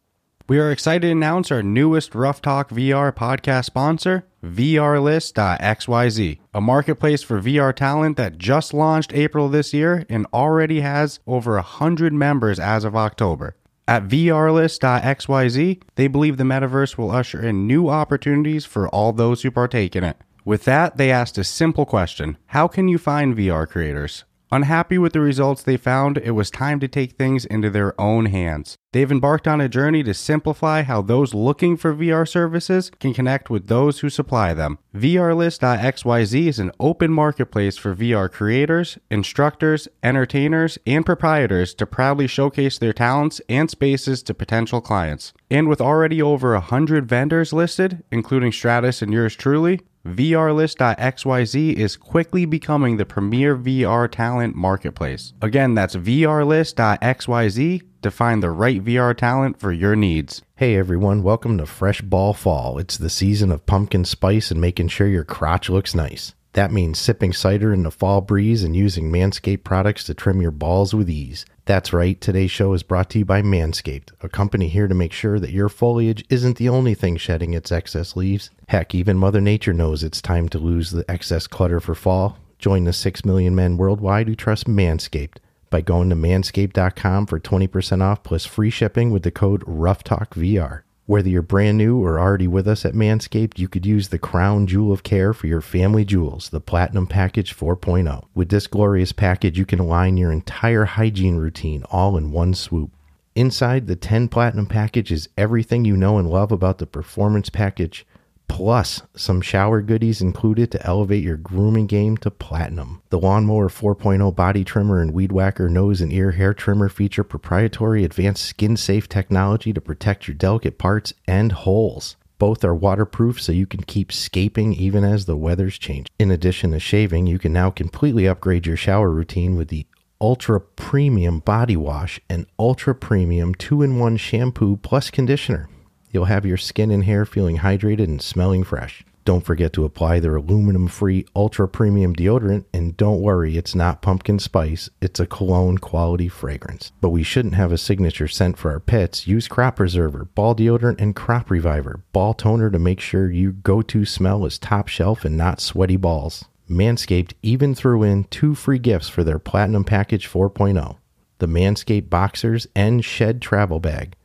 We are excited to announce our newest Rough Talk V R podcast sponsor, V R List dot X Y Z, a marketplace for V R talent that just launched April this year and already has over one hundred members as of October. At V R List dot X Y Z, they believe the metaverse will usher in new opportunities for all those who partake in it. With that, they asked a simple question: how can you find V R creators? Unhappy with the results they found, it was time to take things into their own hands. They've embarked on a journey to simplify how those looking for V R services can connect with those who supply them. V R List dot X Y Z is an open marketplace for V R creators, instructors, entertainers, and proprietors to proudly showcase their talents and spaces to potential clients. And with already over one hundred vendors listed, including Stratus and yours truly, V R List dot X Y Z is quickly becoming the premier V R talent marketplace. Again, that's V R List dot X Y Z to find the right V R talent for your needs. Hey everyone, welcome to Fresh Ball Fall. It's the season of pumpkin spice and making sure your crotch looks nice. That means sipping cider in the fall breeze and using Manscaped products to trim your balls with ease. That's right, today's show is brought to you by Manscaped, a company here to make sure that your foliage isn't the only thing shedding its excess leaves. Heck, even Mother Nature knows it's time to lose the excess clutter for fall. Join the six million men worldwide who trust Manscaped. by going to manscaped dot com for twenty percent off plus free shipping with the code Rough Talk V R. Whether you're brand new or already with us at Manscaped, you could use the crown jewel of care for your family jewels, the Platinum Package four point oh. With this glorious package, you can align your entire hygiene routine all in one swoop. Inside the ten Platinum Package is everything you know and love about the Performance Package, plus some shower goodies included to elevate your grooming game to platinum. The Lawnmower four point oh body trimmer and Weed Whacker nose and ear hair trimmer feature proprietary advanced skin-safe technology to protect your delicate parts and holes. Both are waterproof, so you can keep scaping even as the weather's changing. In addition to shaving, you can now completely upgrade your shower routine with the Ultra Premium Body Wash and Ultra Premium two in one Shampoo plus Conditioner. You'll have your skin and hair feeling hydrated and smelling fresh. Don't forget to apply their aluminum-free ultra-premium deodorant, and don't worry, it's not pumpkin spice, it's a cologne-quality fragrance. But we shouldn't have a signature scent for our pets. Use Crop Preserver, Ball Deodorant, and Crop Reviver, Ball Toner to make sure your go-to smell is top shelf and not sweaty balls. Manscaped even threw in two free gifts for their Platinum Package four point oh, the Manscaped Boxers and Shed Travel Bag,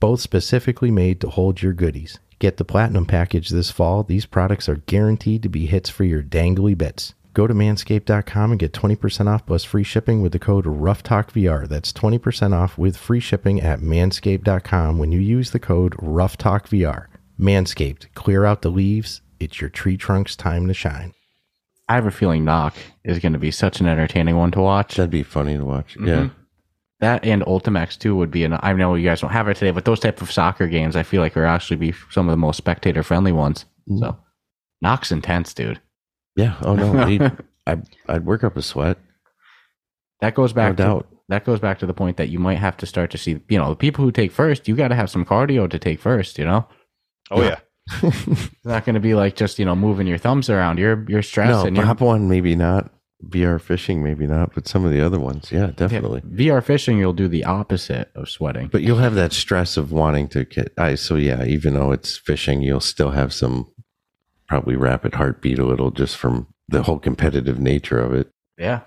both specifically made to hold your goodies. Get the Platinum Package this fall. These products are guaranteed to be hits for your dangly bits. Go to manscaped dot com and get twenty percent off plus free shipping with the code Rough Talk V R. That's twenty percent off with free shipping at manscaped dot com when you use the code Rough Talk V R. Manscaped, clear out the leaves. It's your tree trunk's time to shine. I have a feeling Nock is going to be such an entertaining one to watch. That'd be funny to watch. Mm-hmm. Yeah. That and Ultimax two would be an, I know you guys don't have it today, but those type of soccer games, I feel like are actually be some of the most spectator friendly ones. Mm. So Nock's intense, dude. Yeah. Oh no, he, I, I'd work up a sweat. That goes back no to, doubt. That goes back to the point that you might have to start to see, you know, the people who take first, you got to have some cardio to take first, you know? Oh yeah. It's not going to be like just, you know, moving your thumbs around. You're, you're stressing. No, pop one, maybe not. V R fishing, maybe not, but some of the other ones, yeah, definitely. Yeah, V R fishing, you'll do the opposite of sweating, but you'll have that stress of wanting to get ice. So yeah, even though it's fishing, you'll still have some probably rapid heartbeat a little just from the whole competitive nature of it. Yeah.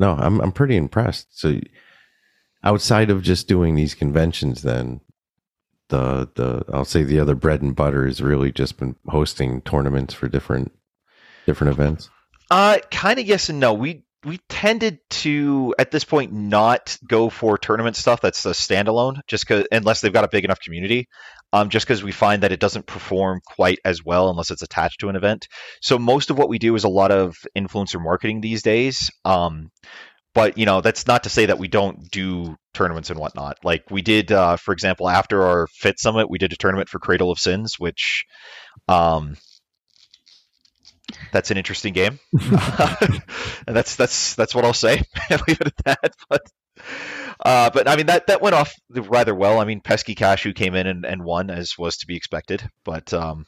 No, I'm I'm pretty impressed. So outside of just doing these conventions, then the the I'll say the other bread and butter has really just been hosting tournaments for different different events. Uh, kind of yes and no. We we tended to at this point not go for tournament stuff that's a standalone, just cause, unless they've got a big enough community. Um, just because we find that it doesn't perform quite as well unless it's attached to an event. So most of what we do is a lot of influencer marketing these days. Um, but you know that's not to say that we don't do tournaments and whatnot. Like we did, uh, for example, after our Fit Summit, we did a tournament for Cradle of Sins, which. Um, That's an interesting game, and that's that's that's what I'll say. Leave it at that. But, uh, but I mean that that went off rather well. I mean, pesky Cashew came in and, and won, as was to be expected. But um,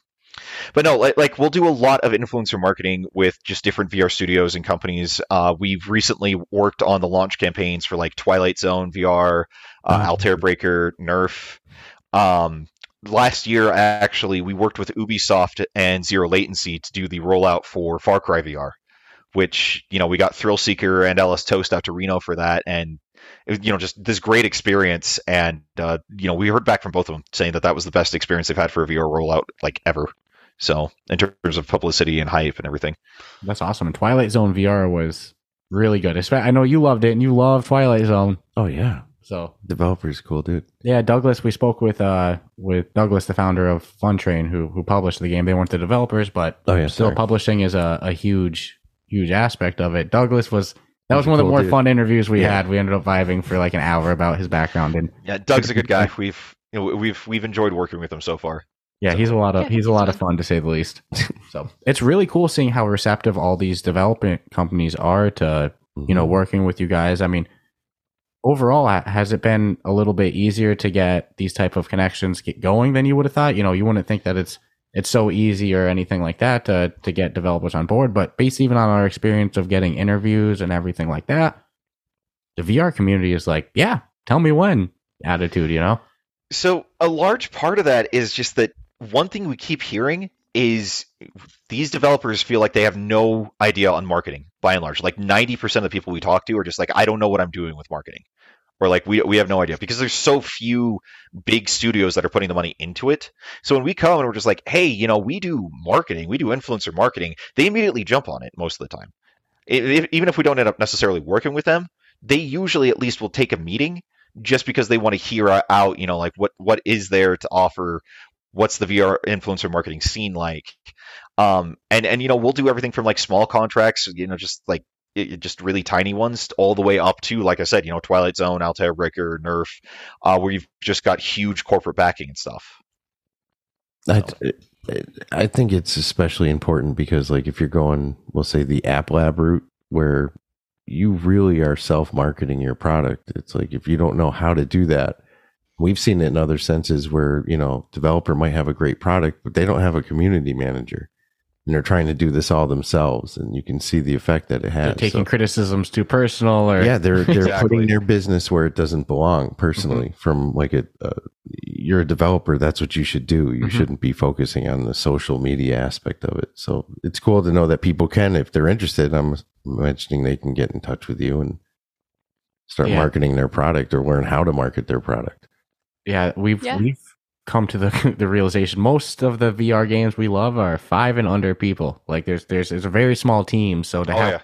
but no, like, like we'll do a lot of influencer marketing with just different V R studios and companies. Uh, we've recently worked on the launch campaigns for like Twilight Zone V R, uh, mm-hmm. Altair Breaker, Nerf. Um, Last year, actually, we worked with Ubisoft and Zero Latency to do the rollout for Far Cry V R, which, you know, we got Thrill Seeker and Ellis Toast out to Reno for that. And, you know, just this great experience. And, uh, you know, we heard back from both of them saying that that was the best experience they've had for a V R rollout, like, ever. So in terms of publicity and hype and everything. That's awesome. And Twilight Zone V R was really good. I know you loved it and you love Twilight Zone. Oh, yeah. So developer's cool, dude. Yeah, Douglas. We spoke with uh with Douglas, the founder of Fun Train, who who published the game. They weren't the developers, but oh, yeah, still sorry. Publishing is a, a huge huge aspect of it. Douglas was that was, was one cool of the more dude. Fun interviews we yeah. had. We ended up vibing for like an hour about his background. And yeah, Doug's a good guy. We've you know, we've we've enjoyed working with him so far. Yeah, so. he's a lot of yeah, he's a lot of fun to say the least. So it's really cool seeing how receptive all these development companies are to mm-hmm. you know working with you guys. I mean. Overall, has it been a little bit easier to get these type of connections get going than you would have thought? You know, you wouldn't think that it's it's so easy or anything like that to to get developers on board. But based even on our experience of getting interviews and everything like that, the V R community is like, yeah, tell me when attitude, you know? So a large part of that is just that one thing we keep hearing is these developers feel like they have no idea on marketing by and large. Like ninety percent of the people we talk to are just like, I don't know what I'm doing with marketing, or like, we we have no idea, because there's so few big studios that are putting the money into it. So when we come and we're just like, hey, you know, we do marketing, we do influencer marketing, they immediately jump on it most of the time. If, even if we don't end up necessarily working with them, they usually at least will take a meeting just because they want to hear out, you know, like what, what is there to offer? What's the V R influencer marketing scene like? Um, and, and, you know, we'll do everything from like small contracts, you know, just like it, just really tiny ones, all the way up to, like I said, you know, Twilight Zone, Altair Breaker, Nerf, uh, where you've just got huge corporate backing and stuff. So. I, I think it's especially important because, like, if you're going, we'll say the App Lab route, where you really are self-marketing your product, it's like, if you don't know how to do that, we've seen it in other senses where, you know, developer might have a great product, but they don't have a community manager and they're trying to do this all themselves. And you can see the effect that it has. They're taking so, criticisms too personal, or yeah, they're, they're exactly. putting their business where it doesn't belong personally. Mm-hmm. From like a, uh, you're a developer. That's what you should do. You mm-hmm. shouldn't be focusing on the social media aspect of it. So it's cool to know that people can, if they're interested, I'm imagining they can get in touch with you and start yeah. marketing their product or learn how to market their product. Yeah, we've yeah. we've come to the the realization most of the V R games we love are five and under people. Like there's there's there's a very small team, so to oh, have yeah.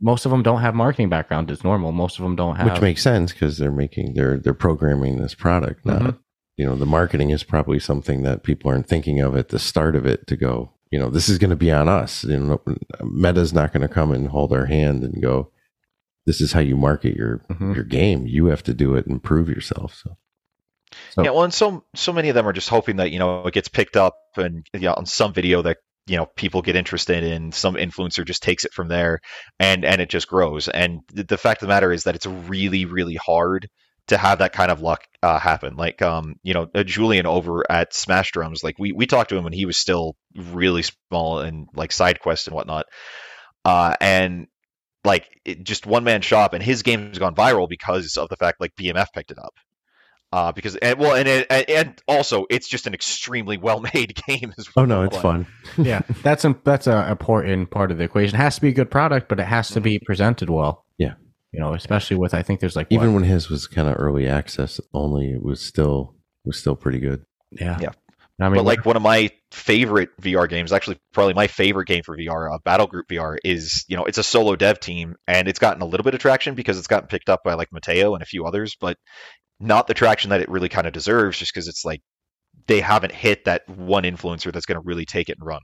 most of them don't have marketing background. It's normal. Most of them don't have, which makes sense because they're making they're they're programming this product. Not mm-hmm. you know, the marketing is probably something that people aren't thinking of at the start of it. To go, you know, this is going to be on us. You know, Meta's not going to come and hold our hand and go, this is how you market your mm-hmm. your game. You have to do it and prove yourself. So. So. Yeah, well, and so so many of them are just hoping that, you know, it gets picked up and, you know, on some video that, you know, people get interested in, some influencer just takes it from there, and and it just grows. And the fact of the matter is that it's really, really hard to have that kind of luck uh, happen. Like, um, you know, Julian over at Smash Drums, like we we talked to him when he was still really small and like side quest and whatnot, uh, and. Like it, just one man shop, and his game has gone viral because of the fact like B M F picked it up. Uh, because and, well, and it, and also it's just an extremely well-made game as well. Oh no, it's fun. yeah, that's a, that's an important part of the equation. It has to be a good product, but it has to be presented well. Yeah, you know, especially with I think there's like even what? when his was kind of early access only, it was still was still pretty good. Yeah, yeah. I mean, but like one of my favorite V R games, actually probably my favorite game for V R, uh, Battle Group V R, is, you know, it's a solo dev team, and it's gotten a little bit of traction because it's gotten picked up by like Mateo and a few others, but not the traction that it really kind of deserves, just because it's like they haven't hit that one influencer that's going to really take it and run.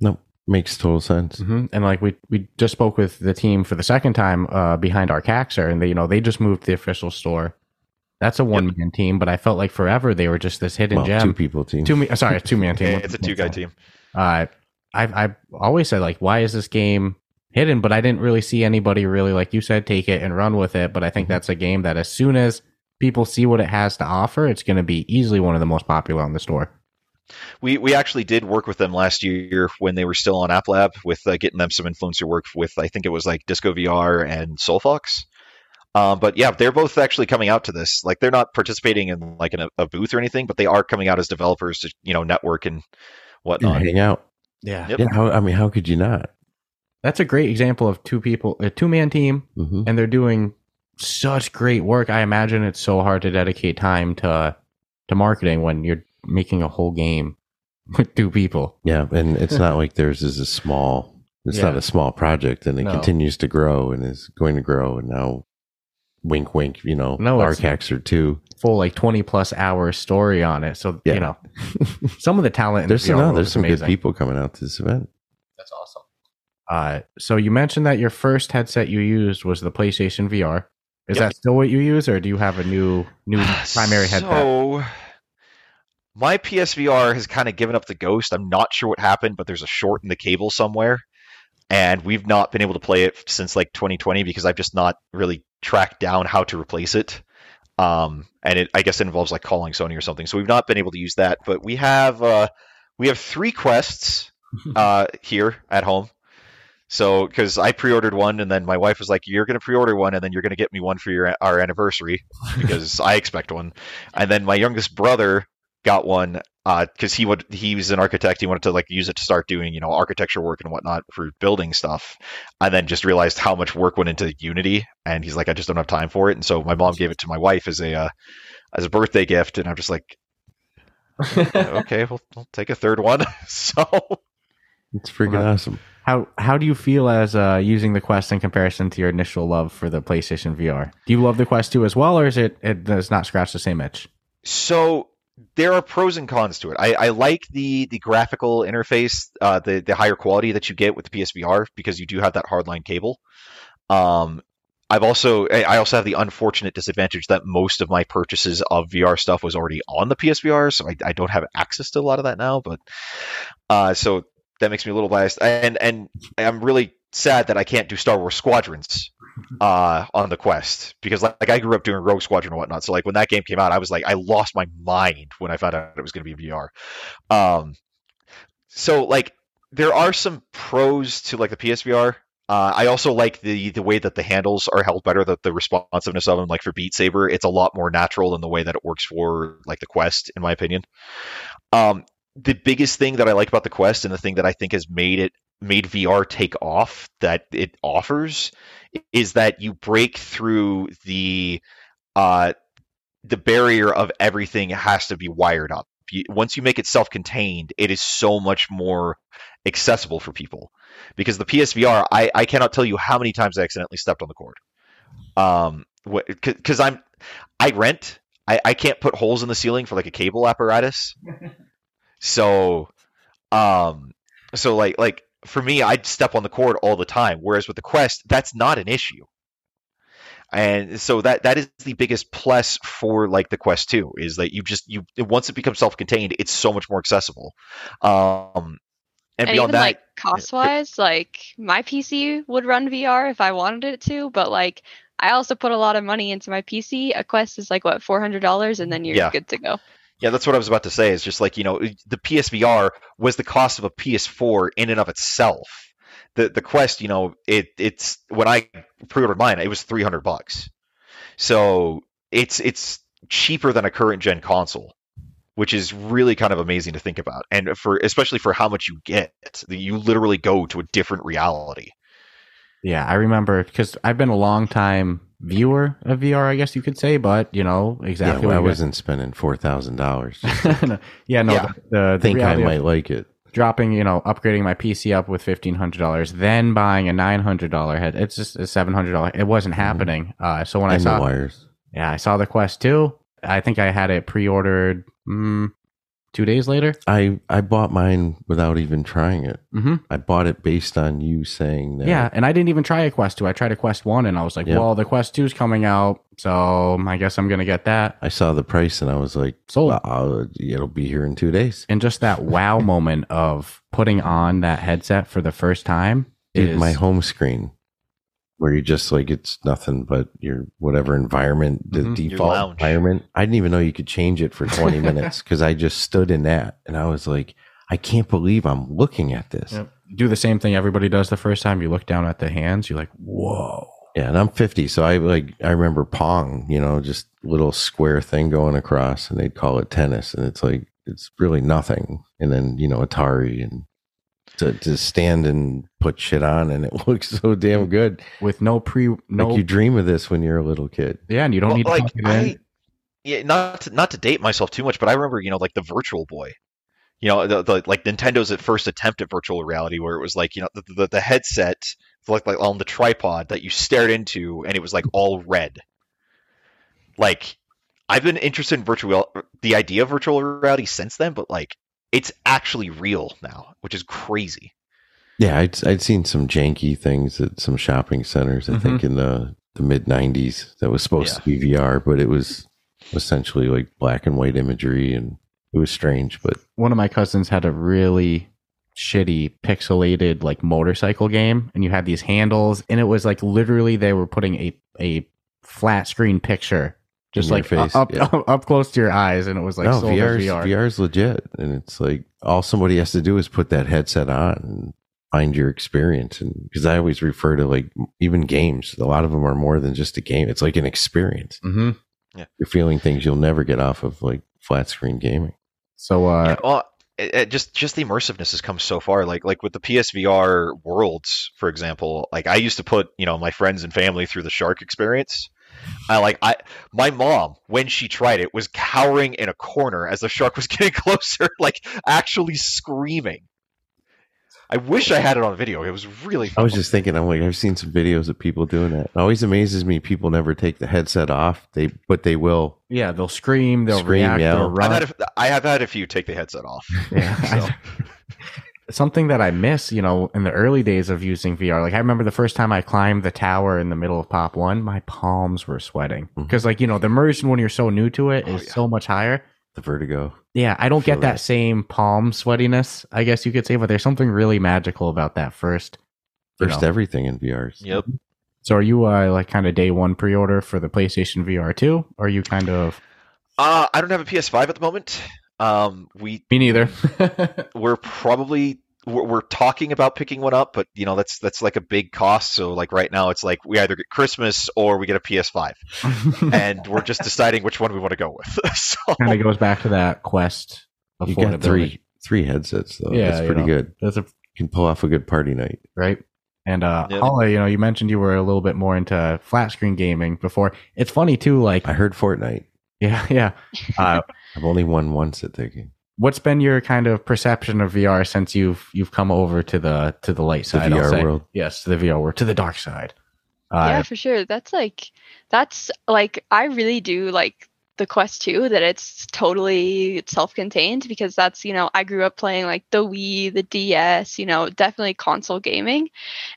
No, makes total sense. Mm-hmm. And like we we just spoke with the team for the second time uh, behind Arcaxer, and they, you know, they just moved the official store. That's a one-man yep. team, but I felt like forever they were just this hidden well, gem. Two-people team. Two, sorry, a two-man team. It's a two-guy team. Uh, I've, I've always said, like, why is this game hidden? But I didn't really see anybody really, like you said, take it and run with it. But I think that's a game that as soon as people see what it has to offer, it's going to be easily one of the most popular on the store. We we actually did work with them last year when they were still on App Lab with uh, getting them some influencer work with, I think it was like Disco V R and Soulfox. Um, but yeah, they're both actually coming out to this. Like they're not participating in like in a, a booth or anything, but they are coming out as developers to, you know, network and whatnot. And hang out. Yeah. Yep. yeah how, I mean, how could you not? That's a great example of two people, a two man team, mm-hmm. and they're doing such great work. I imagine it's so hard to dedicate time to, to marketing when you're making a whole game with two people. Yeah. And it's not like theirs is a small, it's yeah. not a small project, and it no. continues to grow and is going to grow. And now, wink wink, you know, no, Arcaxer two full like twenty plus hour story on it, so yeah. you know, some of the talent in there's, the no, there's some amazing. Good people coming out to this event. That's awesome. Uh so you mentioned that your first headset you used was the PlayStation V R. Is yep. that still what you use, or do you have a new new primary so, headset? So my P S V R has kind of given up the ghost. I'm not sure what happened, but there's a short in the cable somewhere, and we've not been able to play it since like twenty twenty because I've just not really tracked down how to replace it. Um, and it, I guess it involves like calling Sony or something. So we've not been able to use that, but we have, uh, we have three Quests, uh, here at home. So, cause I pre-ordered one, and then my wife was like, you're going to pre-order one, and then you're going to get me one for your, our anniversary because I expect one. And then my youngest brother got one because uh, he would he was an architect. He wanted to like use it to start doing, you know, architecture work and whatnot for building stuff, and then just realized how much work went into Unity, and he's like, I just don't have time for it. And so my mom gave it to my wife as a uh, as a birthday gift, and I'm just like, okay, we'll, we'll take a third one. So it's freaking uh, awesome. How how do you feel as uh, using the Quest in comparison to your initial love for the PlayStation V R? Do you love the Quest two as well, or is it it does not scratch the same itch? So there are pros and cons to it. I, I like the the graphical interface, uh, the the higher quality that you get with the P S V R because you do have that hardline cable. Um, I've also I also have the unfortunate disadvantage that most of my purchases of V R stuff was already on the P S V R, so I, I don't have access to a lot of that now. But uh, so that makes me a little biased, and and I'm really sad that I can't do Star Wars Squadrons uh, on the Quest because like, like I grew up doing Rogue Squadron and whatnot. So like when that game came out, I was like, I lost my mind when I found out it was going to be V R. Um, so like there are some pros to like the P S V R. Uh, I also like the the way that the handles are held better, that the responsiveness of them, like for Beat Saber, it's a lot more natural than the way that it works for like the Quest, in my opinion. Um, the biggest thing that I like about the Quest, and the thing that I think has made it made V R take off that it offers, is that you break through the uh, the barrier of everything has to be wired up. You, once you make it self-contained, it is so much more accessible for people. Because the P S V R, I, I cannot tell you how many times I accidentally stepped on the cord. Um, because I'm I rent, I, I can't put holes in the ceiling for like a cable apparatus. So, um, so like like for me, I'd step on the cord all the time. Whereas with the Quest, that's not an issue. And so that that is the biggest plus for like the Quest two, is that you just you once it becomes self-contained, it's so much more accessible. Um. And, and even that, like cost wise, like my P C would run V R if I wanted it to, but like I also put a lot of money into my P C. A Quest is like what, four hundred dollars, and then you're yeah. good to go. Yeah, that's what I was about to say. It's just like, you know, the P S V R was the cost of a P S four in and of itself. The the Quest, you know, it it's when I pre-ordered mine, it was three hundred bucks. So it's it's cheaper than a current gen console, which is really kind of amazing to think about. And for especially for how much you get, you literally go to a different reality. Yeah, I remember because I've been a long time viewer of V R, I guess you could say, but you know, exactly. Yeah, well, I wasn't spending four thousand dollars. no, yeah, no, yeah. The, the, the think I might like it. Dropping, you know, upgrading my P C up with fifteen hundred dollars, then buying a nine hundred dollars head. It's just a seven hundred dollars. It wasn't happening. Mm-hmm. Uh, so when and I saw the wires. Yeah, I saw the Quest two. I think I had it pre-ordered mm, two days later. I, I bought mine without even trying it. Mm-hmm. I bought it based on you saying that. Yeah, and I didn't even try a Quest two. I tried a Quest one, and I was like, yep. well, the Quest two is coming out, so I guess I'm going to get that. I saw the price, and I was like, sold. Well, it'll be here in two days. And just that wow moment of putting on that headset for the first time. Dude, is my home screen. Where you just like, it's nothing but your whatever environment, the mm-hmm. default environment. I didn't even know you could change it for twenty minutes because I just stood in that and I was like, I can't believe I'm looking at this. Yep. Do the same thing everybody does the first time. You look down at the hands, you're like, whoa. Yeah, and I'm fifty, so I like I remember Pong, you know, just little square thing going across, and they'd call it tennis, and it's like it's really nothing. And then, you know, Atari and To, to stand and put shit on, and it looks so damn good with no pre no like you dream of this when you're a little kid. Yeah, and you don't well, need to like, I, yeah not to, not to date myself too much, but I remember, you know, like the Virtual Boy, you know, the, the like Nintendo's at first attempt at virtual reality, where it was like, you know, the the, the headset like like on the tripod that you stared into, and it was like all red. Like I've been interested in virtual the idea of virtual reality since then, but like it's actually real now, which is crazy. Yeah, I'd, I'd seen some janky things at some shopping centers, I mm-hmm. think, in the, the mid nineties that was supposed yeah. to be V R, but it was essentially like black and white imagery, and it was strange. But one of my cousins had a really shitty pixelated like motorcycle game, and you had these handles, and it was like literally they were putting a, a flat screen picture just like face. Up, yeah. up up close to your eyes, and it was like no, V R's, V R. V R's legit, and it's like all somebody has to do is put that headset on and find your experience. And because I always refer to like even games, a lot of them are more than just a game; it's like an experience. Mm-hmm. Yeah, you're feeling things you'll never get off of like flat screen gaming. So, uh, yeah, well, it, it just just the immersiveness has come so far. Like like with the P S V R worlds, for example. Like I used to put you know my friends and family through the shark experience. I like I my mom, when she tried it, was cowering in a corner as the shark was getting closer, like actually screaming. I wish I had it on video. It was really fun. I was just thinking, I'm like, I've seen some videos of people doing that. It always amazes me people never take the headset off. They but they will. Yeah, they'll scream, they'll scream, react, yeah. they'll run. I've had a, I have had a few take the headset off. Yeah. So. Something that I miss, you know, in the early days of using V R, like I remember the first time I climbed the tower in the middle of Pop One, my palms were sweating because, mm-hmm. like, you know, the immersion when you're so new to it oh, is yeah. so much higher. The vertigo. Yeah, I don't I get that right. same palm sweatiness, I guess you could say, but there's something really magical about that first. First know. everything in V R. Yep. So are you uh, like kind of day one pre-order for the PlayStation V R two? Or are you kind of? Uh, I don't have a P S five at the moment. Um, we me neither. we're probably we're, we're talking about picking one up, but you know that's that's like a big cost. So like right now, it's like we either get Christmas or we get a P S five, and we're just deciding which one we want to go with. So kind of goes back to that Quest. You got three three headsets though. Yeah, that's pretty you know, good. That's a you can pull off a good party night, right? And uh, yeah. Holly, you know, you mentioned you were a little bit more into flat screen gaming before. It's funny too. Like I heard Fortnite. Yeah, yeah. Uh, I've only won once at that game. What's been your kind of perception of V R since you've you've come over to the to the light side? The V R I'll say. world, yes, the V R world, to the dark side. Uh, yeah, for sure. That's like that's like I really do like the Quest two. That it's totally self-contained because that's you know I grew up playing like the Wii, the D S, you know, definitely console gaming,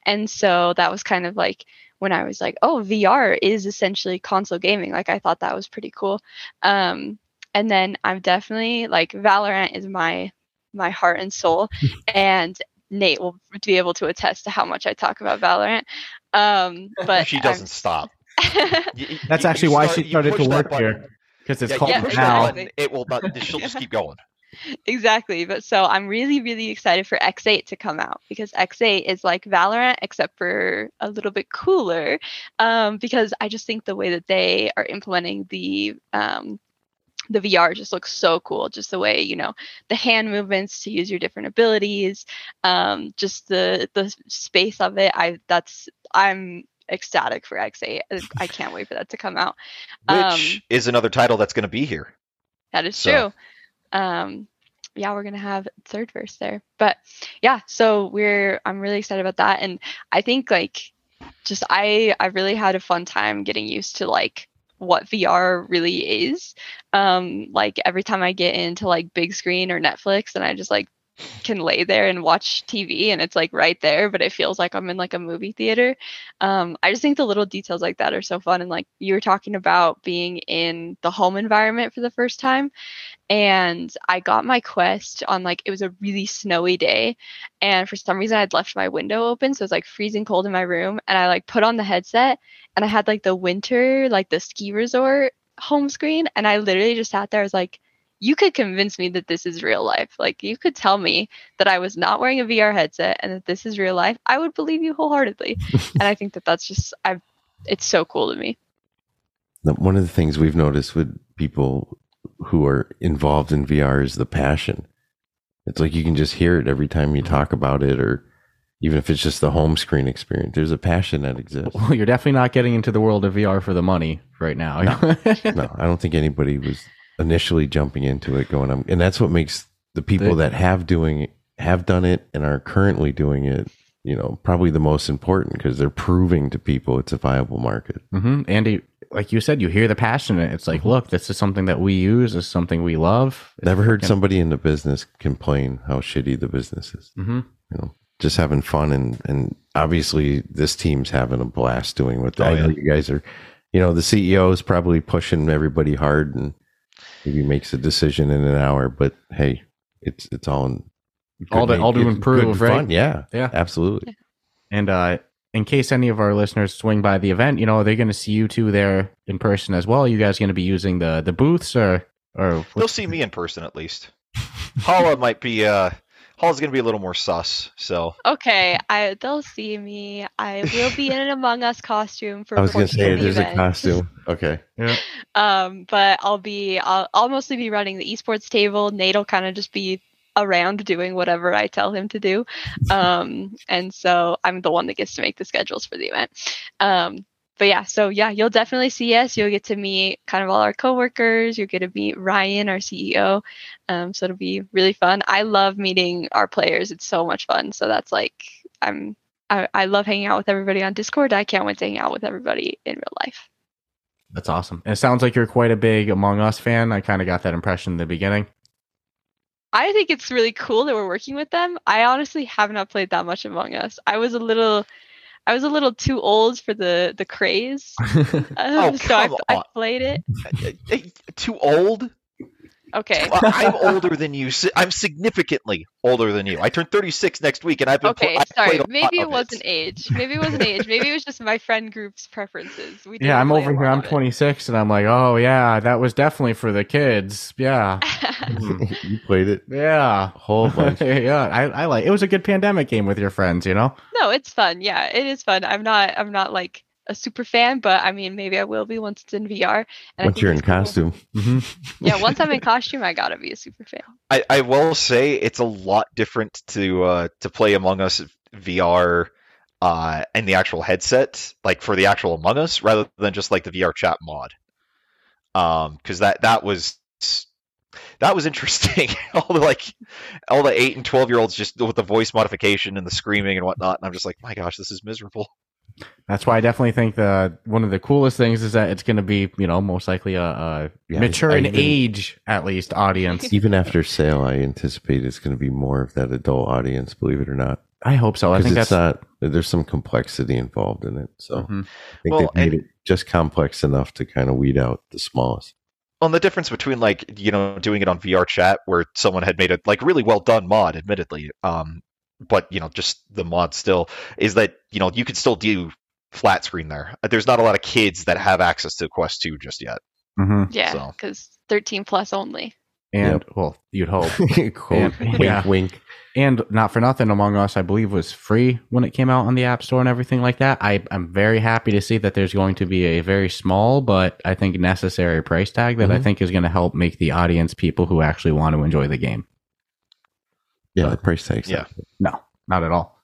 and so that was kind of like. When I was like, oh, V R is essentially console gaming. Like, I thought that was pretty cool. Um, and then I'm definitely, like, Valorant is my my heart and soul. And Nate will be able to attest to how much I talk about Valorant. Um, but She doesn't I'm, stop. you, That's you, actually you why start, she started to work here. Because it's yeah, called yeah, now. Button, it will, but she'll just keep going. Exactly. But so I'm really, really excited for X eight to come out because X eight is like Valorant, except for a little bit cooler, um, because I just think the way that they are implementing the um, the V R just looks so cool. Just the way, you know, the hand movements to use your different abilities, um, just the the space of it. I that's I'm ecstatic for X eight. I can't wait for that to come out. Which um, is another title that's going to be here. That is so. true. Um, yeah, we're going to have third verse there, but yeah, so we're, I'm really excited about that. And I think like, just, I, I really had a fun time getting used to like what V R really is. Um, like every time I get into like big screen or Netflix and I just like can lay there and watch T V and it's like right there, but it feels like I'm in like a movie theater. Um, I just think the little details like that are so fun. And like you were talking about being in the home environment for the first time. And I got my Quest on like, it was a really snowy day. And for some reason I'd left my window open. So it was like freezing cold in my room. And I like put on the headset and I had like the winter, like the ski resort home screen. And I literally just sat there. I was like, you could convince me that this is real life. Like you could tell me that I was not wearing a V R headset and that this is real life. I would believe you wholeheartedly. And I think that that's just, I've, it's so cool to me. One of the things we've noticed with people who are involved in V R is the passion. It's like you can just hear it every time you talk about it, or even if it's just the home screen experience, there's a passion that exists. Well, you're definitely not getting into the world of V R for the money right now. No, no I don't think anybody was initially jumping into it going, I'm, and that's what makes the people the, that have doing have done it and are currently doing it, you know, probably the most important because they're proving to people it's a viable market. Mm-hmm. Andy, like you said, you hear the passion. It's like, look, this is something that we use. This is something we love. It's Never heard fucking... somebody in the business complain how shitty the business is. Mm-hmm. You know, just having fun. And, and obviously this team's having a blast doing what oh, I know yeah. you guys are, you know, the C E O is probably pushing everybody hard and maybe makes a decision in an hour, but hey, it's, it's all, in, all, to, make, all to improve. Right? Fun. Yeah. Yeah, absolutely. Yeah. And, uh, in case any of our listeners swing by the event, you know, they're going to see you two there in person as well. Are you guys going to be using the, the booths or, or they'll see me in person at least. Hala might be, uh, Hall's gonna be a little more sus. So okay, I they'll see me. I will be in an Among Us costume for. I was gonna say there's event. a costume. Okay. Yeah. Um, but I'll be I'll, I'll mostly be running the esports table. Nate'll kind of just be around doing whatever I tell him to do, um, and so I'm the one that gets to make the schedules for the event. Um, But yeah, so yeah, you'll definitely see us. You'll get to meet kind of all our coworkers. You'll get to meet Ryan, our C E O. Um, so it'll be really fun. I love meeting our players. It's so much fun. So that's like, I'm, I, I love hanging out with everybody on Discord. I can't wait to hang out with everybody in real life. That's awesome. And it sounds like you're quite a big Among Us fan. I kind of got that impression in the beginning. I think it's really cool that we're working with them. I honestly have not played that much Among Us. I was a little... I was a little too old for the, the craze, um, oh, so I, I played it. Too old? Okay. Well, I'm older than you. I'm significantly older than you. I turn thirty-six next week, and I've been okay. Pl- sorry, I've maybe it wasn't it. age. Maybe it wasn't age. Maybe it was just my friend group's preferences. We yeah, I'm over here. I'm twenty-six, and I'm like, oh yeah, that was definitely for the kids. Yeah. You played it. Yeah, whole bunch. yeah, I, I like. It was a good pandemic game with your friends, you know. No, it's fun. Yeah, it is fun. I'm not. I'm not like a super fan, but I mean, maybe I will be once it's in V R. And once you're in cool. costume. Mm-hmm. Yeah, once I'm in costume, I gotta be a super fan. I, I will say it's a lot different to uh, to play Among Us V R uh, and the actual headset, like for the actual Among Us, rather than just like the V R chat mod. Um, because that that was. That was interesting. all the like, all the eight and twelve year olds just with the voice modification and the screaming and whatnot. And I'm just like, my gosh, this is miserable. That's why I definitely think the one of the coolest things is that it's going to be, you know, most likely a, a yeah, mature I, I in even, age at least audience. Even after sale, I anticipate it's going to be more of that adult audience. Believe it or not, I hope so. I think it's that's not. There's some complexity involved in it, so mm-hmm. I think well, they've made and, it just complex enough to kind of weed out the smallest. Well, and the difference between, like, you know, doing it on V R chat where someone had made a, like, really well-done mod, admittedly, um, but, you know, just the mod still, is that, you know, you could still do flat screen there. There's not a lot of kids that have access to Quest two just yet. Mm-hmm. Yeah, because so. thirteen plus only. And, yep. well, you'd hope. cool. and, wink, yeah. wink. And not for nothing, Among Us, I believe, was free when it came out on the App Store and everything like that. I, I'm very happy to see that there's going to be a very small, but I think necessary price tag that mm-hmm. I think is going to help make the audience people who actually want to enjoy the game. Yeah, the price tag's yeah. No, not at all.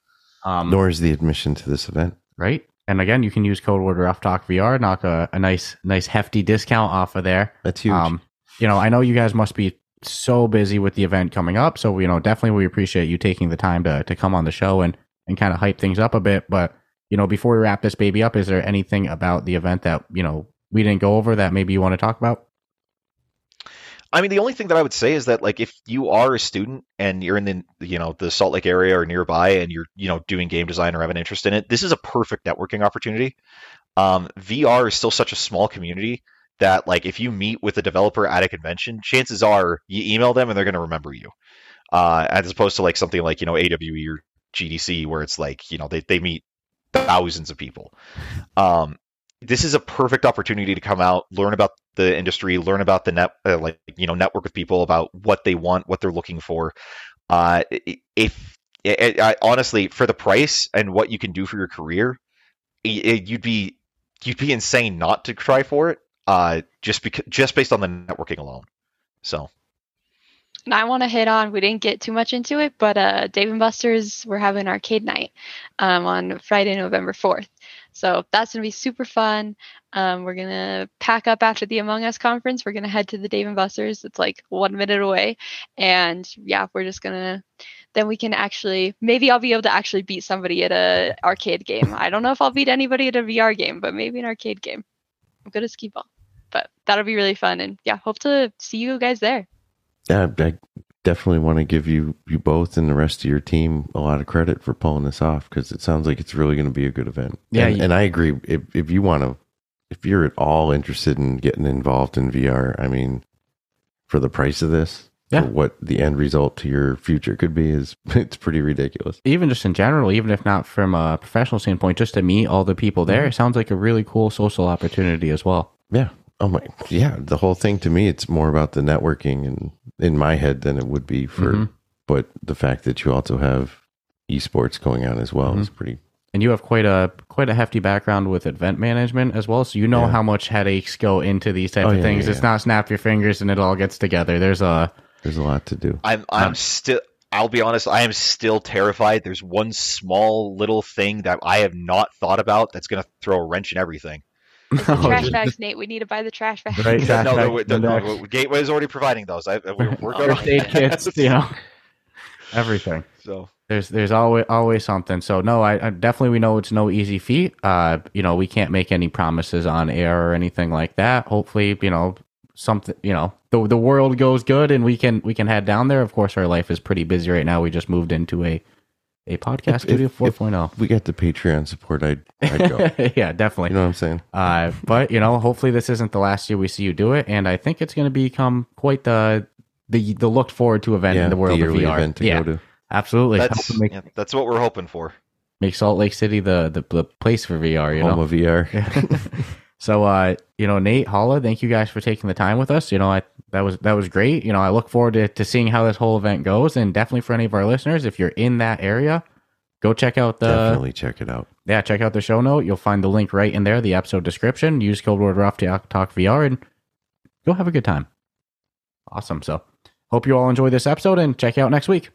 Um, Nor is the admission to this event. Right. And again, you can use code word Rough Talk V R, knock a, a nice, nice hefty discount off of there. That's huge. Um, you know, I know you guys must be so busy with the event coming up. So, you know, definitely we appreciate you taking the time to to come on the show and, and kind of hype things up a bit. But, you know, before we wrap this baby up, is there anything about the event that, you know, we didn't go over that maybe you want to talk about? I mean, the only thing that I would say is that, like, if you are a student and you're in the, you know, the Salt Lake area or nearby and you're, you know, doing game design or have an interest in it, this is a perfect networking opportunity. Um, V R is still such a small community that, like, if you meet with a developer at a convention, chances are you email them and they're going to remember you. Uh, as opposed to, like, something like, you know, A W E or G D C, where it's like, you know, they, they meet thousands of people. Um, this is a perfect opportunity to come out, learn about the industry, learn about the net, uh, like, you know, network with people about what they want, what they're looking for. Uh, if it, I, honestly, for the price and what you can do for your career, it, it, you'd be you'd be insane not to try for it. Uh, just because, just based on the networking alone. So, and I want to hit on, we didn't get too much into it, but uh, Dave and Buster's, we're having arcade night um, on Friday, November fourth. So that's going to be super fun. Um, we're going to pack up after the Among Us conference. We're going to head to the Dave and Buster's. It's like one minute away. And yeah, we're just going to, then we can actually, maybe I'll be able to actually beat somebody at a arcade game. I don't know if I'll beat anybody at a V R game, but maybe an arcade game. I'm good at skee ball. But that'll be really fun. And yeah, hope to see you guys there. Yeah, I definitely want to give you, you both and the rest of your team a lot of credit for pulling this off, because it sounds like it's really going to be a good event. Yeah. And, you- and I agree. If, if you want to, if you're at all interested in getting involved in V R, I mean, for the price of this, yeah. for what the end result to your future could be, is it's pretty ridiculous. Even just in general, even if not from a professional standpoint, just to meet all the people there, mm-hmm. it sounds like a really cool social opportunity as well. Yeah. Oh my, yeah. The whole thing to me, it's more about the networking and in my head than it would be for mm-hmm. but the fact that you also have esports going on as well mm-hmm. is pretty. And you have quite a quite a hefty background with event management as well, so you know yeah. how much headaches go into these types oh, of yeah, things. Yeah, yeah. It's not snap your fingers and it all gets together. There's a there's a lot to do. I'm I'm huh. still. I'll be honest, I am still terrified. There's one small little thing that I have not thought about that's going to throw a wrench in everything. Oh, trash bags, Nate. We need to buy the trash bags. Right, trash no, no, no, no, no, Gateway is already providing those. I, we're we're going to kits, you know, everything. So there's there's always always something. So no, I, I definitely we know it's no easy feat. Uh, you know, we can't make any promises on air or anything like that. Hopefully, you know. Something, you know, the the world goes good and we can we can head down there. Of course, our life is pretty busy right now. We just moved into a a podcast if, studio four point oh. We got the Patreon support. I'd, I'd go. Yeah, definitely. You know what I'm saying? Uh, but, you know, hopefully this isn't the last year we see you do it. And I think it's going to become quite the the the looked forward to event yeah, in the world the of V R. Event to yeah, go to. Absolutely. That's, make, yeah, that's what we're hoping for. Make Salt Lake City the, the, the place for V R, you Home know? Home of V R. Yeah. So, uh, you know, Nate, Hala, thank you guys for taking the time with us. You know, I, that was that was great. You know, I look forward to, to seeing how this whole event goes. And definitely for any of our listeners, if you're in that area, go check out the... Definitely check it out. Yeah, check out the show note. You'll find the link right in there, the episode description. Use code word Rough Talk V R and go have a good time. Awesome. So, hope you all enjoy this episode and check out next week.